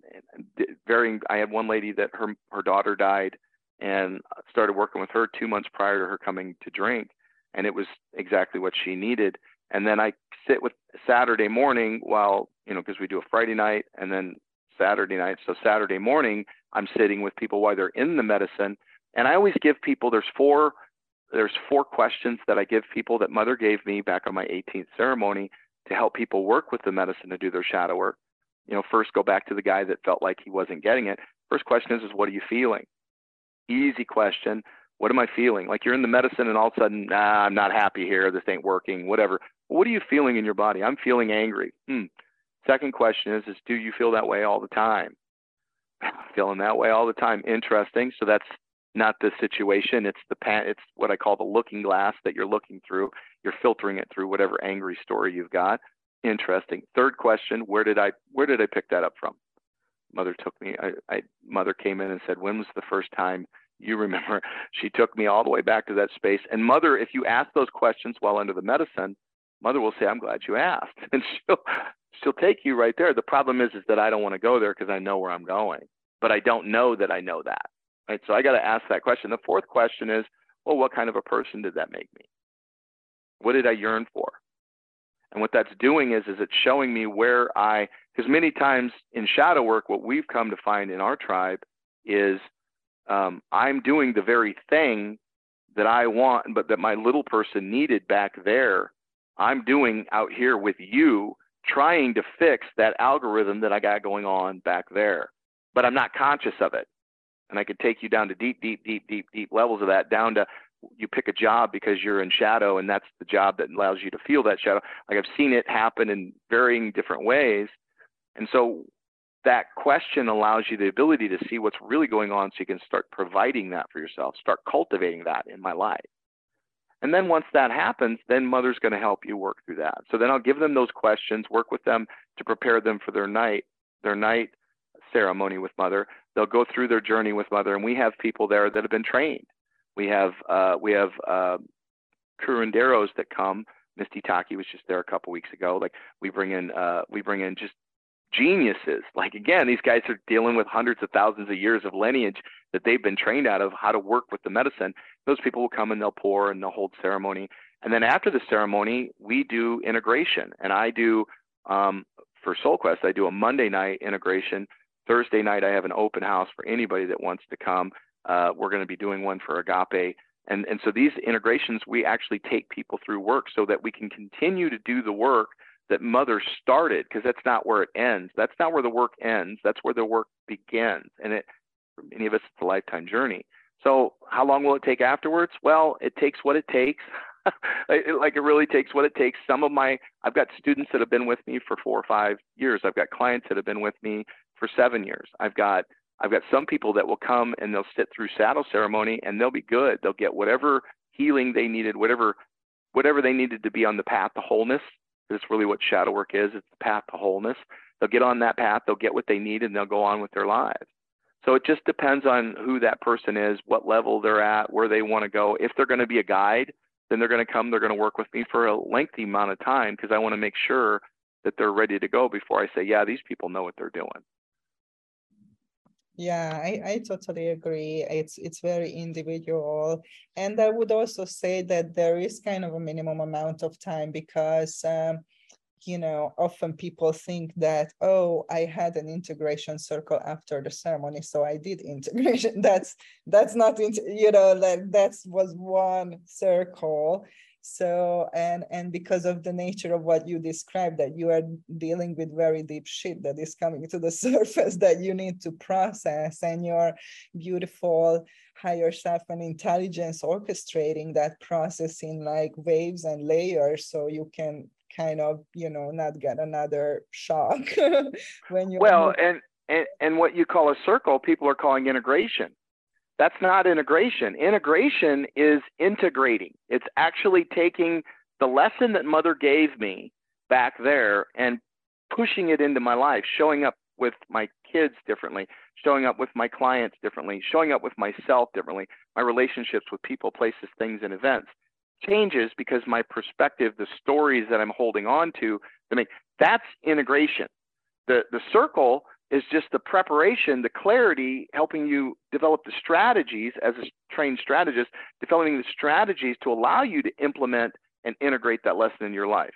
varying, I had one lady that her, her daughter died, and started working with her two months prior to her coming to drink. And it was exactly what she needed. And then I sit with Saturday morning while, you know, because we do a Friday night and then Saturday night. So Saturday morning, I'm sitting with people while they're in the medicine. And I always give people, there's four, there's four questions that I give people that Mother gave me back on my eighteenth ceremony to help people work with the medicine to do their shadow work. You know, first go back to the guy that felt like he wasn't getting it. First question is, is what are you feeling? Easy question. What am I feeling? Like, you're in the medicine and all of a sudden, nah, I'm not happy here. This ain't working, whatever. What are you feeling in your body? I'm feeling angry. Hmm. Second question is, is do you feel that way all the time? Feeling that way all the time. Interesting. So that's not the situation. It's the pan, it's what I call the looking glass that you're looking through. You're filtering it through whatever angry story you've got. Interesting. Third question, where did I where did I pick that up from? Mother took me. I, I Mother came in and said, when was the first time you remember? She took me all the way back to that space. And Mother, if you ask those questions while under the medicine, Mother will say, I'm glad you asked. And she'll, she'll take you right there. The problem is, is that I don't want to go there because I know where I'm going, but I don't know that I know that. Right? So I got to ask that question. The fourth question is, well, what kind of a person did that make me? What did I yearn for? And what that's doing is, is it's showing me where I, because many times in shadow work, what we've come to find in our tribe is um, I'm doing the very thing that I want, but that my little person needed back there. I'm doing out here with you, trying to fix that algorithm that I got going on back there, but I'm not conscious of it. And I could take you down to deep, deep, deep, deep, deep levels of that, down to you pick a job because you're in shadow, and that's the job that allows you to feel that shadow. Like, I've seen it happen in varying different ways. And so that question allows you the ability to see what's really going on, so you can start providing that for yourself, start cultivating that in my life. And then once that happens, then Mother's going to help you work through that. So then I'll give them those questions, work with them to prepare them for their night, their night ceremony with Mother. They'll go through their journey with Mother, and we have people there that have been trained. We have uh, we have uh, curanderos that come. Misty Taki was just there a couple weeks ago. Like, we bring in uh, we bring in just geniuses. Like, again, these guys are dealing with hundreds of thousands of years of lineage that they've been trained out of how to work with the medicine. Those people will come and they'll pour and they'll hold ceremony. And then after the ceremony, we do integration. And I do, um, for Soul Quest, I do a Monday night integration. Thursday night, I have an open house for anybody that wants to come. Uh, we're going to be doing one for Agape. And, and so these integrations, we actually take people through work so that we can continue to do the work that Mother started, because that's not where it ends. That's not where the work ends. That's where the work begins. And it, for many of us, it's a lifetime journey. So how long will it take afterwards? Well, it takes what it takes. it, like it really takes what it takes. Some of my, I've got students that have been with me for four or five years. I've got clients that have been with me for seven years. I've got, I've got some people that will come and they'll sit through shadow ceremony and they'll be good. They'll get whatever healing they needed, whatever, whatever they needed to be on the path to wholeness. That's really what shadow work is. It's the path to wholeness. They'll get on that path. They'll get what they need, and they'll go on with their lives. So it just depends on who that person is, what level they're at, where they want to go. If they're going to be a guide, then they're going to come, they're going to work with me for a lengthy amount of time because I want to make sure that they're ready to go before I say, yeah, these people know what they're doing. Yeah, I, I totally agree. It's it's very individual. And I would also say that there is kind of a minimum amount of time because, um, you know, often people think that, oh, I had an integration circle after the ceremony, so I did integration. That's that's not, you know, like that was one circle. So, and and because of the nature of what you described, that you are dealing with very deep shit that is coming to the surface that you need to process, and your beautiful higher self and intelligence orchestrating that process in like waves and layers, so you can kind of, you know, not get another shock when you well and, and and what you call a circle, people are calling integration. That's not integration. Integration is integrating. It's actually taking the lesson that mother gave me back there and pushing it into my life, showing up with my kids differently, showing up with my clients differently, showing up with myself differently, my relationships with people, places, things, and events changes because my perspective, the stories that I'm holding on to, I mean, that's integration. The, the circle is just the preparation, the clarity, helping you develop the strategies as a trained strategist, developing the strategies to allow you to implement and integrate that lesson in your life.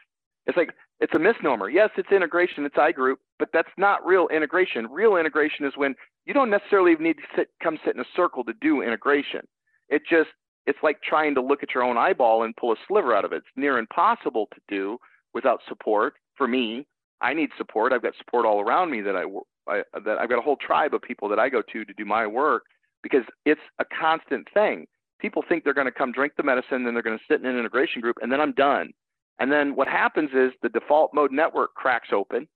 It's like, it's a misnomer. Yes, it's integration, it's iGroup, but that's not real integration. Real integration is when you don't necessarily need to sit, come sit in a circle to do integration. It just, it's like trying to look at your own eyeball and pull a sliver out of it. It's near impossible to do without support. For me, I need support. I've got support all around me that I I, that I've got a whole tribe of people that I go to to do my work because it's a constant thing. People think they're going to come drink the medicine, then they're going to sit in an integration group, and then I'm done. And then what happens is the default mode network cracks open.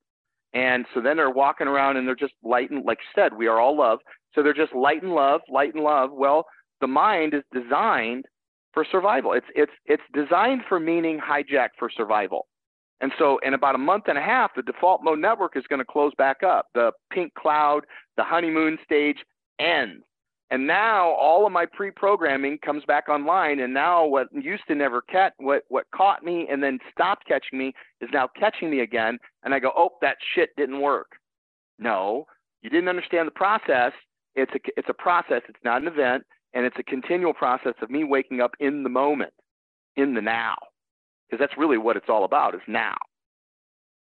And so then they're walking around and they're just light and, like you said, we are all love. So they're just light and love, light and love. Well, the mind is designed for survival. It's, it's, it's designed for meaning, hijacked for survival. And so in about a month and a half, the default mode network is going to close back up. The pink cloud, the honeymoon stage ends. And now all of my pre-programming comes back online. And now what used to never catch, what, what caught me and then stopped catching me is now catching me again. And I go, oh, that shit didn't work. No, you didn't understand the process. It's a, it's a process. It's not an event. And it's a continual process of me waking up in the moment, in the now. Because that's really what it's all about, is now.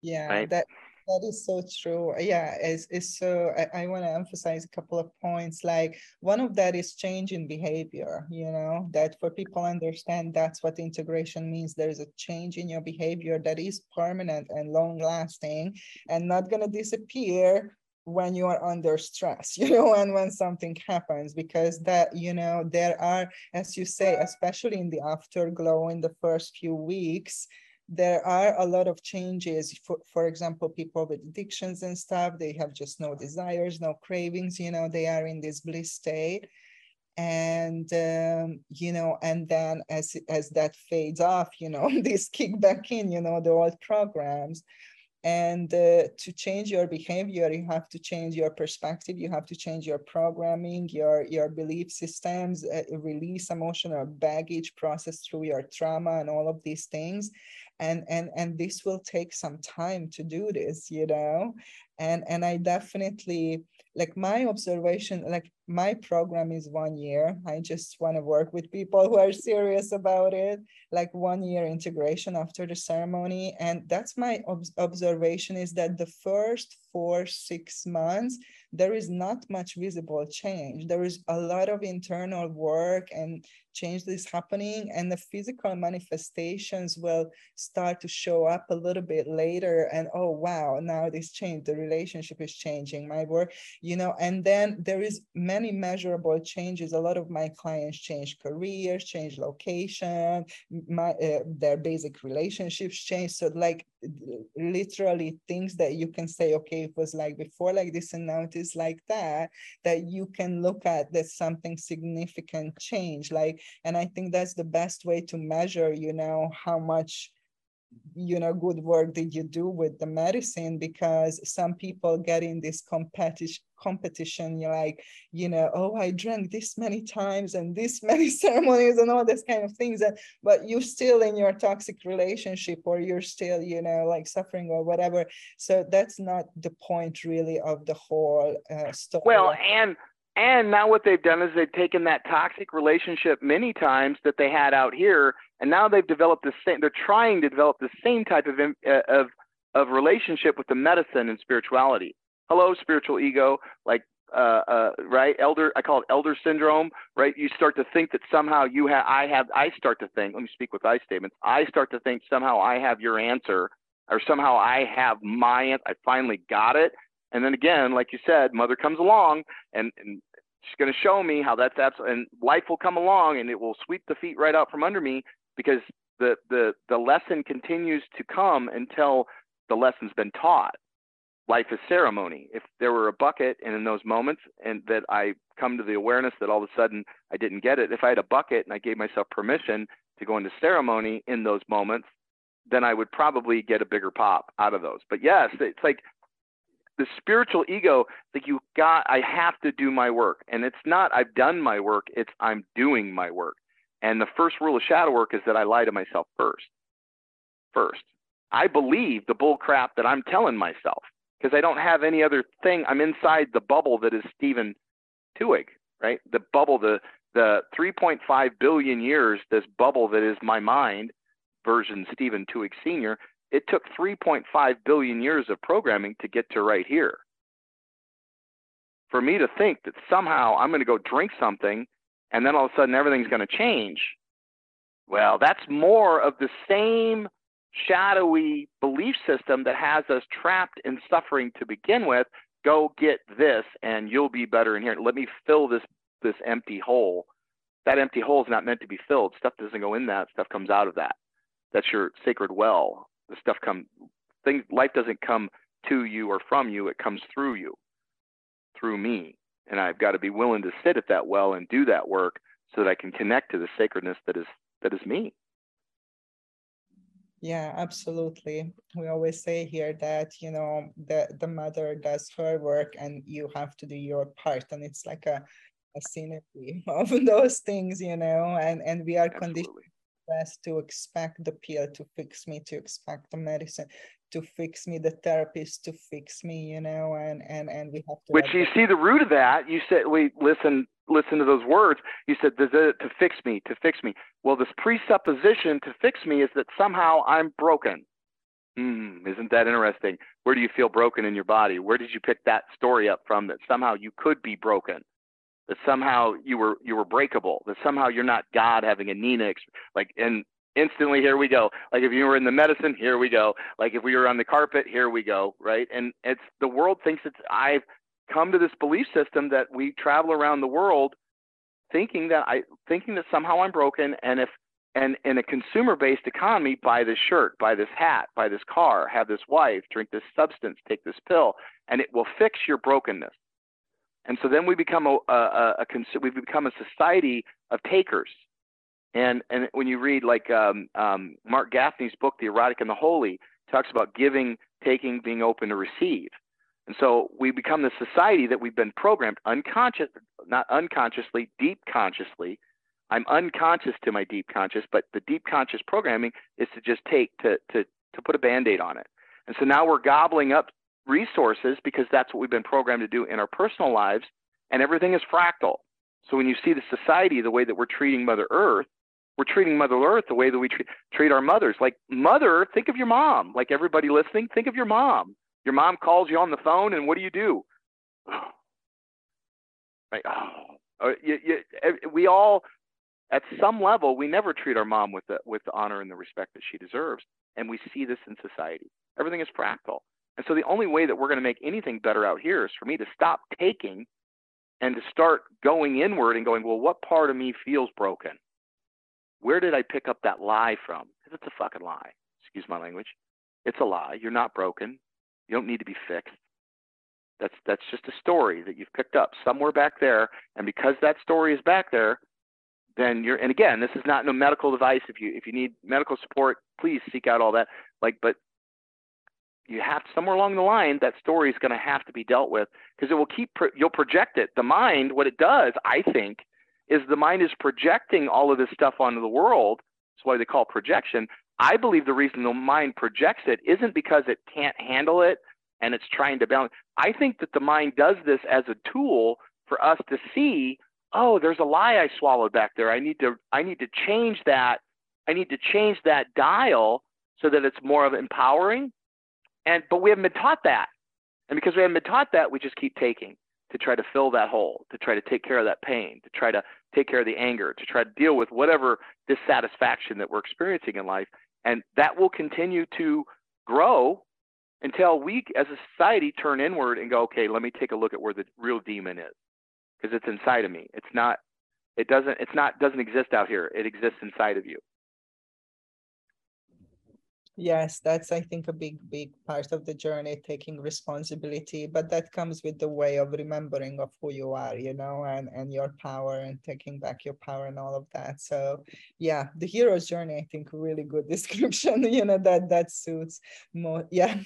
Yeah, right? that that is so true. Yeah, it's, it's so I, I want to emphasize a couple of points. Like one of that is change in behavior, you know, that for people understand that's what integration means. There is a change in your behavior that is permanent and long lasting and not going to disappear when you are under stress, you know, and when something happens, because that, you know, there are, as you say, especially in the afterglow in the first few weeks, there are a lot of changes. For, for example, people with addictions and stuff, they have just no desires, no cravings, you know, they are in this bliss state. And, um, you know, and then as, as that fades off, you know, this kick back in, you know, the old programs. And uh, to change your behavior, you have to change your perspective. You have to change your programming, your, your belief systems, uh, release emotional baggage, process through your trauma and all of these things. And, and, and this will take some time to do this, you know? And, and I definitely, like my observation, like my program is one year. I just want to work with people who are serious about it, like one year integration after the ceremony. And that's my ob- observation is that the first four, six months, there is not much visible change. There is a lot of internal work and change that is happening, and the physical manifestations will start to show up a little bit later. And oh, wow, now this changed. The relationship is changing, my work, you know, and then there is many measurable changes. A lot of my clients change careers, change location, my, uh, their basic relationships change. So like literally things that you can say, okay, it was like before like this and now it is like that, that you can look at that something significant change. Like, and I think that's the best way to measure, you know, how much you know, good work that you do with the medicine, because some people get in this competition, competition, you're like, you know, oh, I drank this many times and this many ceremonies and all this kind of things. And, but you're still in your toxic relationship, or you're still, you know, like suffering or whatever. So that's not the point really of the whole uh, story. Well, and And now what they've done is they've taken that toxic relationship many times that they had out here, and now they've developed the same. They're trying to develop the same type of uh, of of relationship with the medicine and spirituality. Hello, spiritual ego, like uh, uh, right, elder. I call it elder syndrome. Right, you start to think that somehow you have. I have. I start to think. Let me speak with I statements. I start to think somehow I have your answer, or somehow I have my answer. I finally got it. And then again, like you said, mother comes along and, and she's going to show me how that's absolutely, and life will come along and it will sweep the feet right out from under me, because the, the, the lesson continues to come until the lesson's been taught. Life is ceremony. If there were a bucket, and in those moments and that I come to the awareness that all of a sudden I didn't get it, if I had a bucket and I gave myself permission to go into ceremony in those moments, then I would probably get a bigger pop out of those. But yes, it's like, the spiritual ego that you got, I have to do my work. And it's not I've done my work, it's I'm doing my work. And the first rule of shadow work is that I lie to myself first. First. I believe the bull crap that I'm telling myself, because I don't have any other thing. I'm inside the bubble that is Steven Tuig, right? The bubble, the, the three point five billion years, this bubble that is my mind, version Steven Tuig Senior, it took three point five billion years of programming to get to right here. For me to think that somehow I'm going to go drink something and then all of a sudden everything's going to change. Well, that's more of the same shadowy belief system that has us trapped in suffering to begin with. Go get this and you'll be better in here. Let me fill this, this empty hole. That empty hole is not meant to be filled. Stuff doesn't go in that. Stuff comes out of that. That's your sacred well. The stuff come, things, life doesn't come to you or from you, it comes through you, through me. And I've got to be willing to sit at that well and do that work so that I can connect to the sacredness that is, that is me. Yeah, absolutely. We always say here that, you know, the, the mother does her work and you have to do your part. And it's like a, a synergy of those things, you know, and, and we are conditioned to expect the pill to fix me, to expect the medicine to fix me, the therapist to fix me, you know, and and and we have to. Which you see the root of that. You said, wait, listen, listen to those words. You said to fix me, to fix me. Well, this presupposition to fix me is that somehow I'm broken. Mm, isn't that interesting? Where do you feel broken in your body? Where did you pick that story up from that somehow you could be broken? That somehow you were you were breakable, that somehow you're not God having a Nina, like, and instantly here we go. Like if you were in the medicine, here we go. Like if we were on the carpet, here we go, right? And it's the world thinks it's, I've come to this belief system that we travel around the world thinking that I thinking that somehow I'm broken, and if and in a consumer-based economy, buy this shirt, buy this hat, buy this car, have this wife, drink this substance, take this pill, and it will fix your brokenness. And so then we become a, a, a, a we become a society of takers, and and when you read like um, um, Mark Gaffney's book, The Erotic and the Holy, talks about giving, taking, being open to receive, and so we become the society that we've been programmed unconscious, not unconsciously, deep consciously. I'm unconscious to my deep conscious, but the deep conscious programming is to just take, to to to put a Band-Aid on it, and so now we're gobbling up resources because that's what we've been programmed to do in our personal lives, and everything is fractal. So when you see the society, the way that we're treating Mother Earth, we're treating Mother Earth the way that we treat, treat our mothers. Like mother, think of your mom. Like everybody listening, think of your mom. Your mom calls you on the phone, and what do you do? Right? Oh, you, you, we all, at some level, we never treat our mom with the with the honor and the respect that she deserves, and we see this in society. Everything is fractal. And so the only way that we're going to make anything better out here is for me to stop taking and to start going inward and going, well, what part of me feels broken? Where did I pick up that lie from? Because it's a fucking lie. Excuse my language. It's a lie. You're not broken. You don't need to be fixed. That's, that's just a story that you've picked up somewhere back there. And because that story is back there, then you're, and again, this is not no medical device. If you, if you need medical support, please seek out all that. Like, but you have somewhere along the line, that story is going to have to be dealt with, because it will keep, pro you'll project it. The mind, what it does, I think, is the mind is projecting all of this stuff onto the world. That's why they call it projection. I believe the reason the mind projects it isn't because it can't handle it and it's trying to balance. I think that the mind does this as a tool for us to see, oh, there's a lie I swallowed back there. I need to, I need to change that. I need to change that dial so that it's more of empowering. And, but we haven't been taught that. And because we haven't been taught that, we just keep taking to try to fill that hole, to try to take care of that pain, to try to take care of the anger, to try to deal with whatever dissatisfaction that we're experiencing in life. And that will continue to grow until we, as a society, turn inward and go, okay, let me take a look at where the real demon is, because it's inside of me. It's not, it doesn't, it's not, doesn't exist out here. It exists inside of you. Yes, that's, I think, a big, big part of the journey, taking responsibility, but that comes with the way of remembering of who you are, you know, and, and your power and taking back your power and all of that. So yeah, the hero's journey, I think, really good description, you know, that, that suits more. Yeah.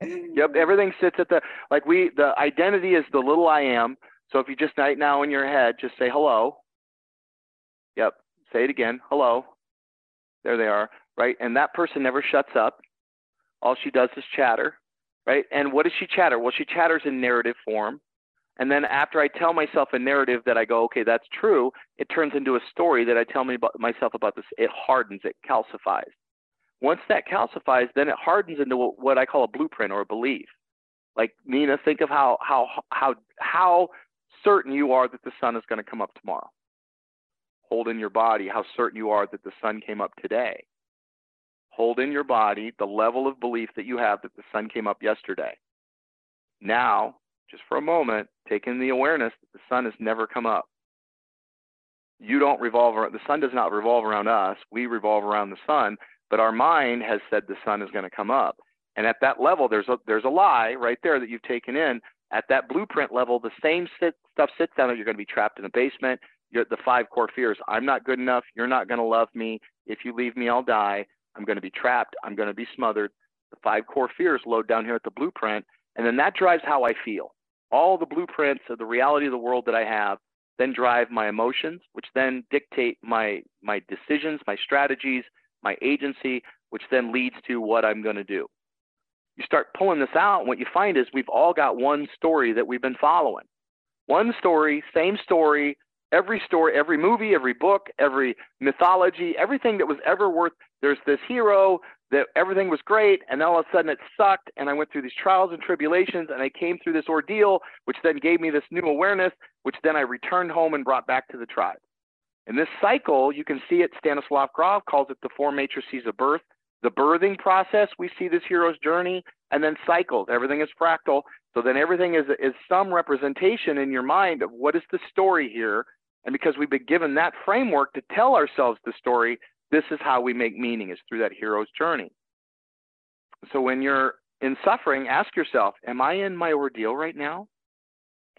Yep. Everything sits at the, like we, the identity is the little I am. So if you just right now in your head, just say, hello. Yep. Say it again. Hello. There they are. Right? And that person never shuts up. All she does is chatter, right? And what does she chatter? Well, she chatters in narrative form. And then after I tell myself a narrative that I go, okay, that's true, it turns into a story that I tell me about myself about this. It hardens, it calcifies. Once that calcifies, then it hardens into what I call a blueprint or a belief. Like, Nina, think of how, how, how, how certain you are that the sun is going to come up tomorrow. Hold in your body how certain you are that the sun came up today. Hold in your body the level of belief that you have that the sun came up yesterday. Now, just for a moment, take in the awareness that the sun has never come up. You don't revolve around, the sun does not revolve around us. We revolve around the sun, but our mind has said the sun is going to come up. And at that level, there's a, there's a lie right there that you've taken in. At that blueprint level, the same sit, stuff sits down. You're going to be trapped in a basement. You're, the five core fears, I'm not good enough. You're not going to love me. If you leave me, I'll die. I'm going to be trapped. I'm going to be smothered. The five core fears load down here at the blueprint. And then that drives how I feel. All the blueprints of the reality of the world that I have then drive my emotions, which then dictate my, my decisions, my strategies, my agency, which then leads to what I'm going to do. You start pulling this out, and what you find is we've all got one story that we've been following. One story, same story, every story, every movie, every book, every mythology, everything that was ever worth. There's this hero that everything was great, and then all of a sudden it sucked, and I went through these trials and tribulations, and I came through this ordeal, which then gave me this new awareness, which then I returned home and brought back to the tribe. In this cycle, you can see it, Stanislav Grof calls it the four matrices of birth. The birthing process, we see this hero's journey, and then cycles. Everything is fractal, so then everything is, is some representation in your mind of what is the story here. And because we've been given that framework to tell ourselves the story, this is how we make meaning, is through that hero's journey. So when you're in suffering, ask yourself, am I in my ordeal right now?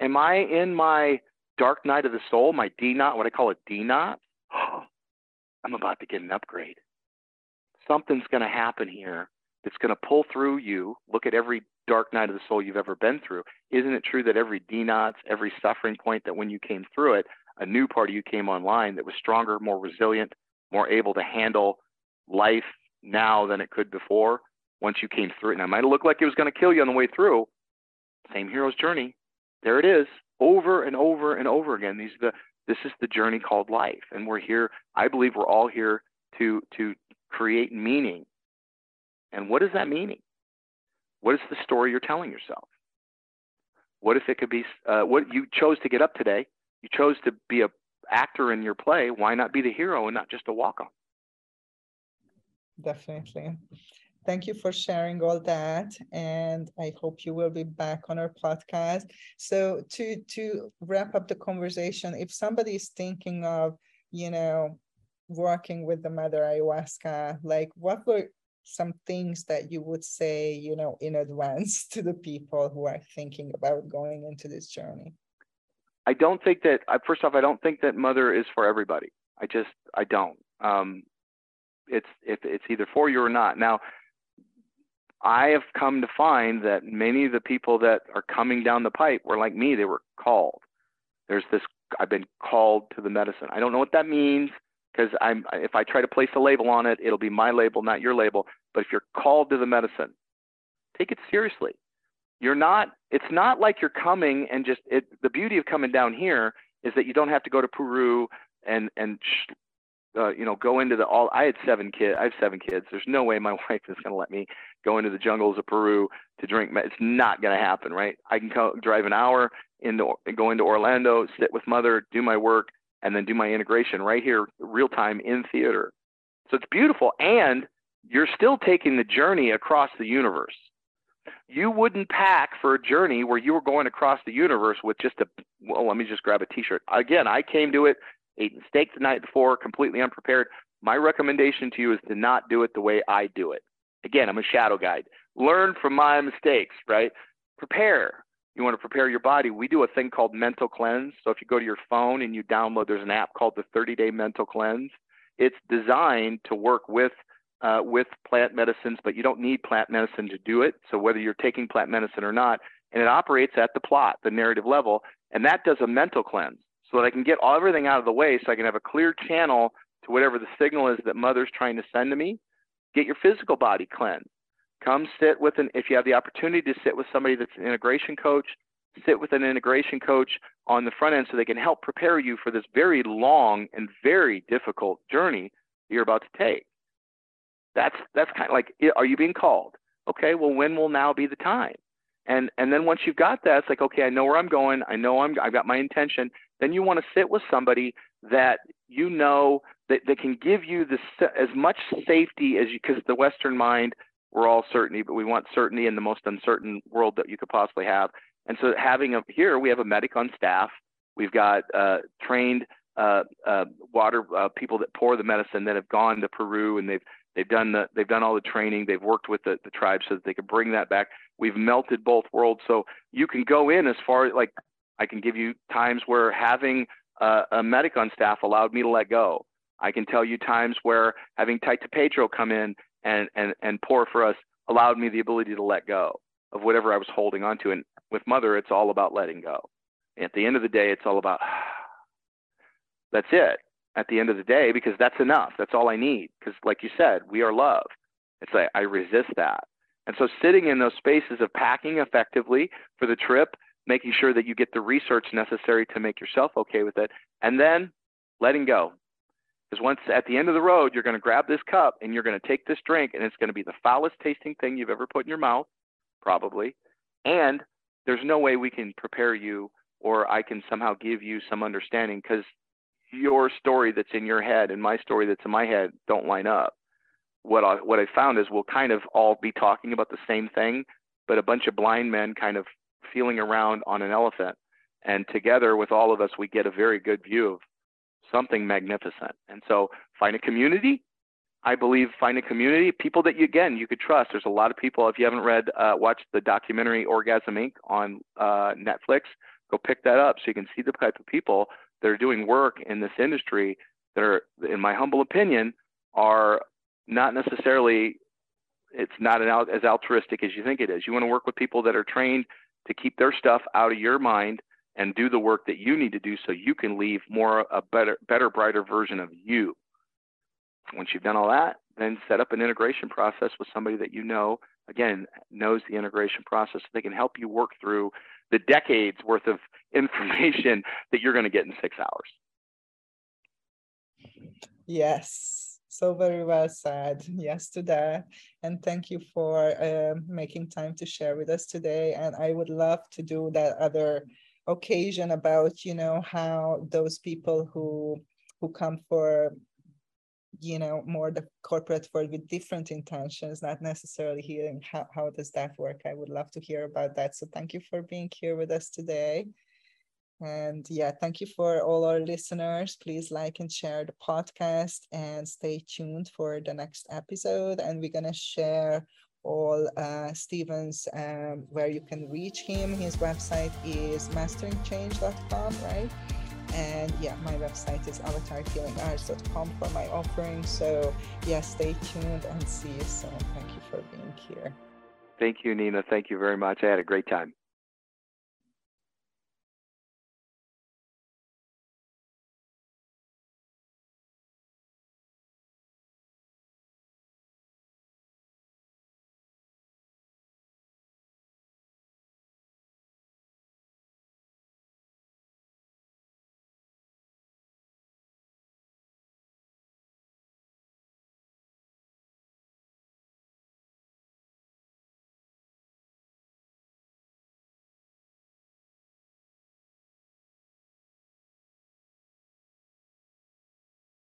Am I in my dark night of the soul, my D-knot, what I call a D-knot? Oh, I'm about to get an upgrade. Something's going to happen here that's going to pull through you. Look at every dark night of the soul you've ever been through. Isn't it true that every D-knots, every suffering point, that when you came through it, a new part of you came online that was stronger, more resilient, more able to handle life now than it could before once you came through it? Now, it might have looked like it was going to kill you on the way through. Same hero's journey. There it is, over and over and over again. These are the, this is the journey called life. And we're here, I believe we're all here to, to create meaning. And what is that meaning? What is the story you're telling yourself? What if it could be, uh, what you chose to get up today? You chose to be an actor in your play. Why not be the hero and not just a walk-on? Definitely. Thank you for sharing all that. And I hope you will be back on our podcast. So to, to wrap up the conversation, if somebody is thinking of, you know, working with the mother ayahuasca, like what were some things that you would say, you know, in advance to the people who are thinking about going into this journey? I don't think that, first off, I don't think that mother is for everybody. I just, I don't. Um, it's, it, it's either for you or not. Now, I have come to find that many of the people that are coming down the pipe were like me. They were called. There's this, I've been called to the medicine. I don't know what that means, because I'm, if I try to place a label on it, it'll be my label, not your label. But if you're called to the medicine, take it seriously. You're not, it's not like you're coming and just, it, the beauty of coming down here is that you don't have to go to Peru and, and sh uh, you know, go into the all, I had seven kids, I have seven kids. There's no way my wife is going to let me go into the jungles of Peru to drink. It's not going to happen, right? I can co drive an hour into, go into Orlando, sit with mother, do my work, and then do my integration right here, real time in theater. So it's beautiful. And you're still taking the journey across the universe. You wouldn't pack for a journey where you were going across the universe with just a, well, let me just grab a t-shirt. Again, I came to it, ate steak the night before, completely unprepared. My recommendation to you is to not do it the way I do it. Again, I'm a shadow guide. Learn from my mistakes, right? Prepare. You want to prepare your body. We do a thing called mental cleanse. So if you go to your phone and you download, there's an app called the thirty day Mental Cleanse. It's designed to work with Uh, with plant medicines, but you don't need plant medicine to do it. So whether you're taking plant medicine or not, and it operates at the plot, the narrative level, and that does a mental cleanse so that I can get all, everything out of the way so I can have a clear channel to whatever the signal is that mother's trying to send to me. Get your physical body cleansed. Come sit with an, if you have the opportunity to sit with somebody that's an integration coach, sit with an integration coach on the front end so they can help prepare you for this very long and very difficult journey that you're about to take. That's, that's kind of like, are you being called? Okay, well, when will now be the time? And, and then once you've got that, it's like, okay, I know where I'm going. I know I'm, I've got my intention. Then you want to sit with somebody that you know that, that can give you this, as much safety as you, because the Western mind, we're all certainty, but we want certainty in the most uncertain world that you could possibly have. And so having a, here, we have a medic on staff. We've got uh, trained uh, uh, water uh, people that pour the medicine that have gone to Peru, and they've, They've done, the, they've done all the training. They've worked with the, the tribe so that they could bring that back. We've melted both worlds. So you can go in as far as, like, I can give you times where having uh, a medic on staff allowed me to let go. I can tell you times where having Tite Pedro come in and, and, and pour for us allowed me the ability to let go of whatever I was holding on to. And with mother, it's all about letting go. At the end of the day, it's all about, that's it. At the end of the day, because that's enough. That's all I need. Because like you said, we are love. It's like, I resist that. And so sitting in those spaces of packing effectively for the trip, making sure that you get the research necessary to make yourself okay with it, and then letting go. Because once at the end of the road, you're going to grab this cup and you're going to take this drink, and it's going to be the foulest tasting thing you've ever put in your mouth, probably. And there's no way we can prepare you, or I can somehow give you some understanding, because your story that's in your head and my story that's in my head don't line up. What I, what I found is we'll kind of all be talking about the same thing, but a bunch of blind men kind of feeling around on an elephant. And together with all of us, we get a very good view of something magnificent. And so find a community. I believe find a community, people that you, again, you could trust. There's a lot of people. If you haven't read, uh, watch the documentary Orgasm Incorporated on uh, Netflix, go pick that up so you can see the type of people that are doing work in this industry that are, in my humble opinion, are not necessarily, it's not an al as altruistic as you think it is. You want to work with people that are trained to keep their stuff out of your mind and do the work that you need to do so you can leave more, a better, better, brighter version of you. Once you've done all that, then set up an integration process with somebody that you know, again, knows the integration process. So they can help you work through the decades worth of information that you're going to get in six hours. Yes, so very well said. Yes to that. And thank you for uh, making time to share with us today. And I would love to do that other occasion about, you know, how those people who, who come for, you know, more the corporate world with different intentions, not necessarily hearing how, how does that work? I would love to hear about that. So thank you for being here with us today. And yeah, thank you for all our listeners. Please like and share the podcast and stay tuned for the next episode. And we're going to share all uh, Steven's, um, where you can reach him. His website is mastering change dot com, right? And yeah, my website is avatar healing arts dot com for my offering. So yeah, stay tuned and see you soon. Thank you for being here. Thank you, Nina. Thank you very much. I had a great time.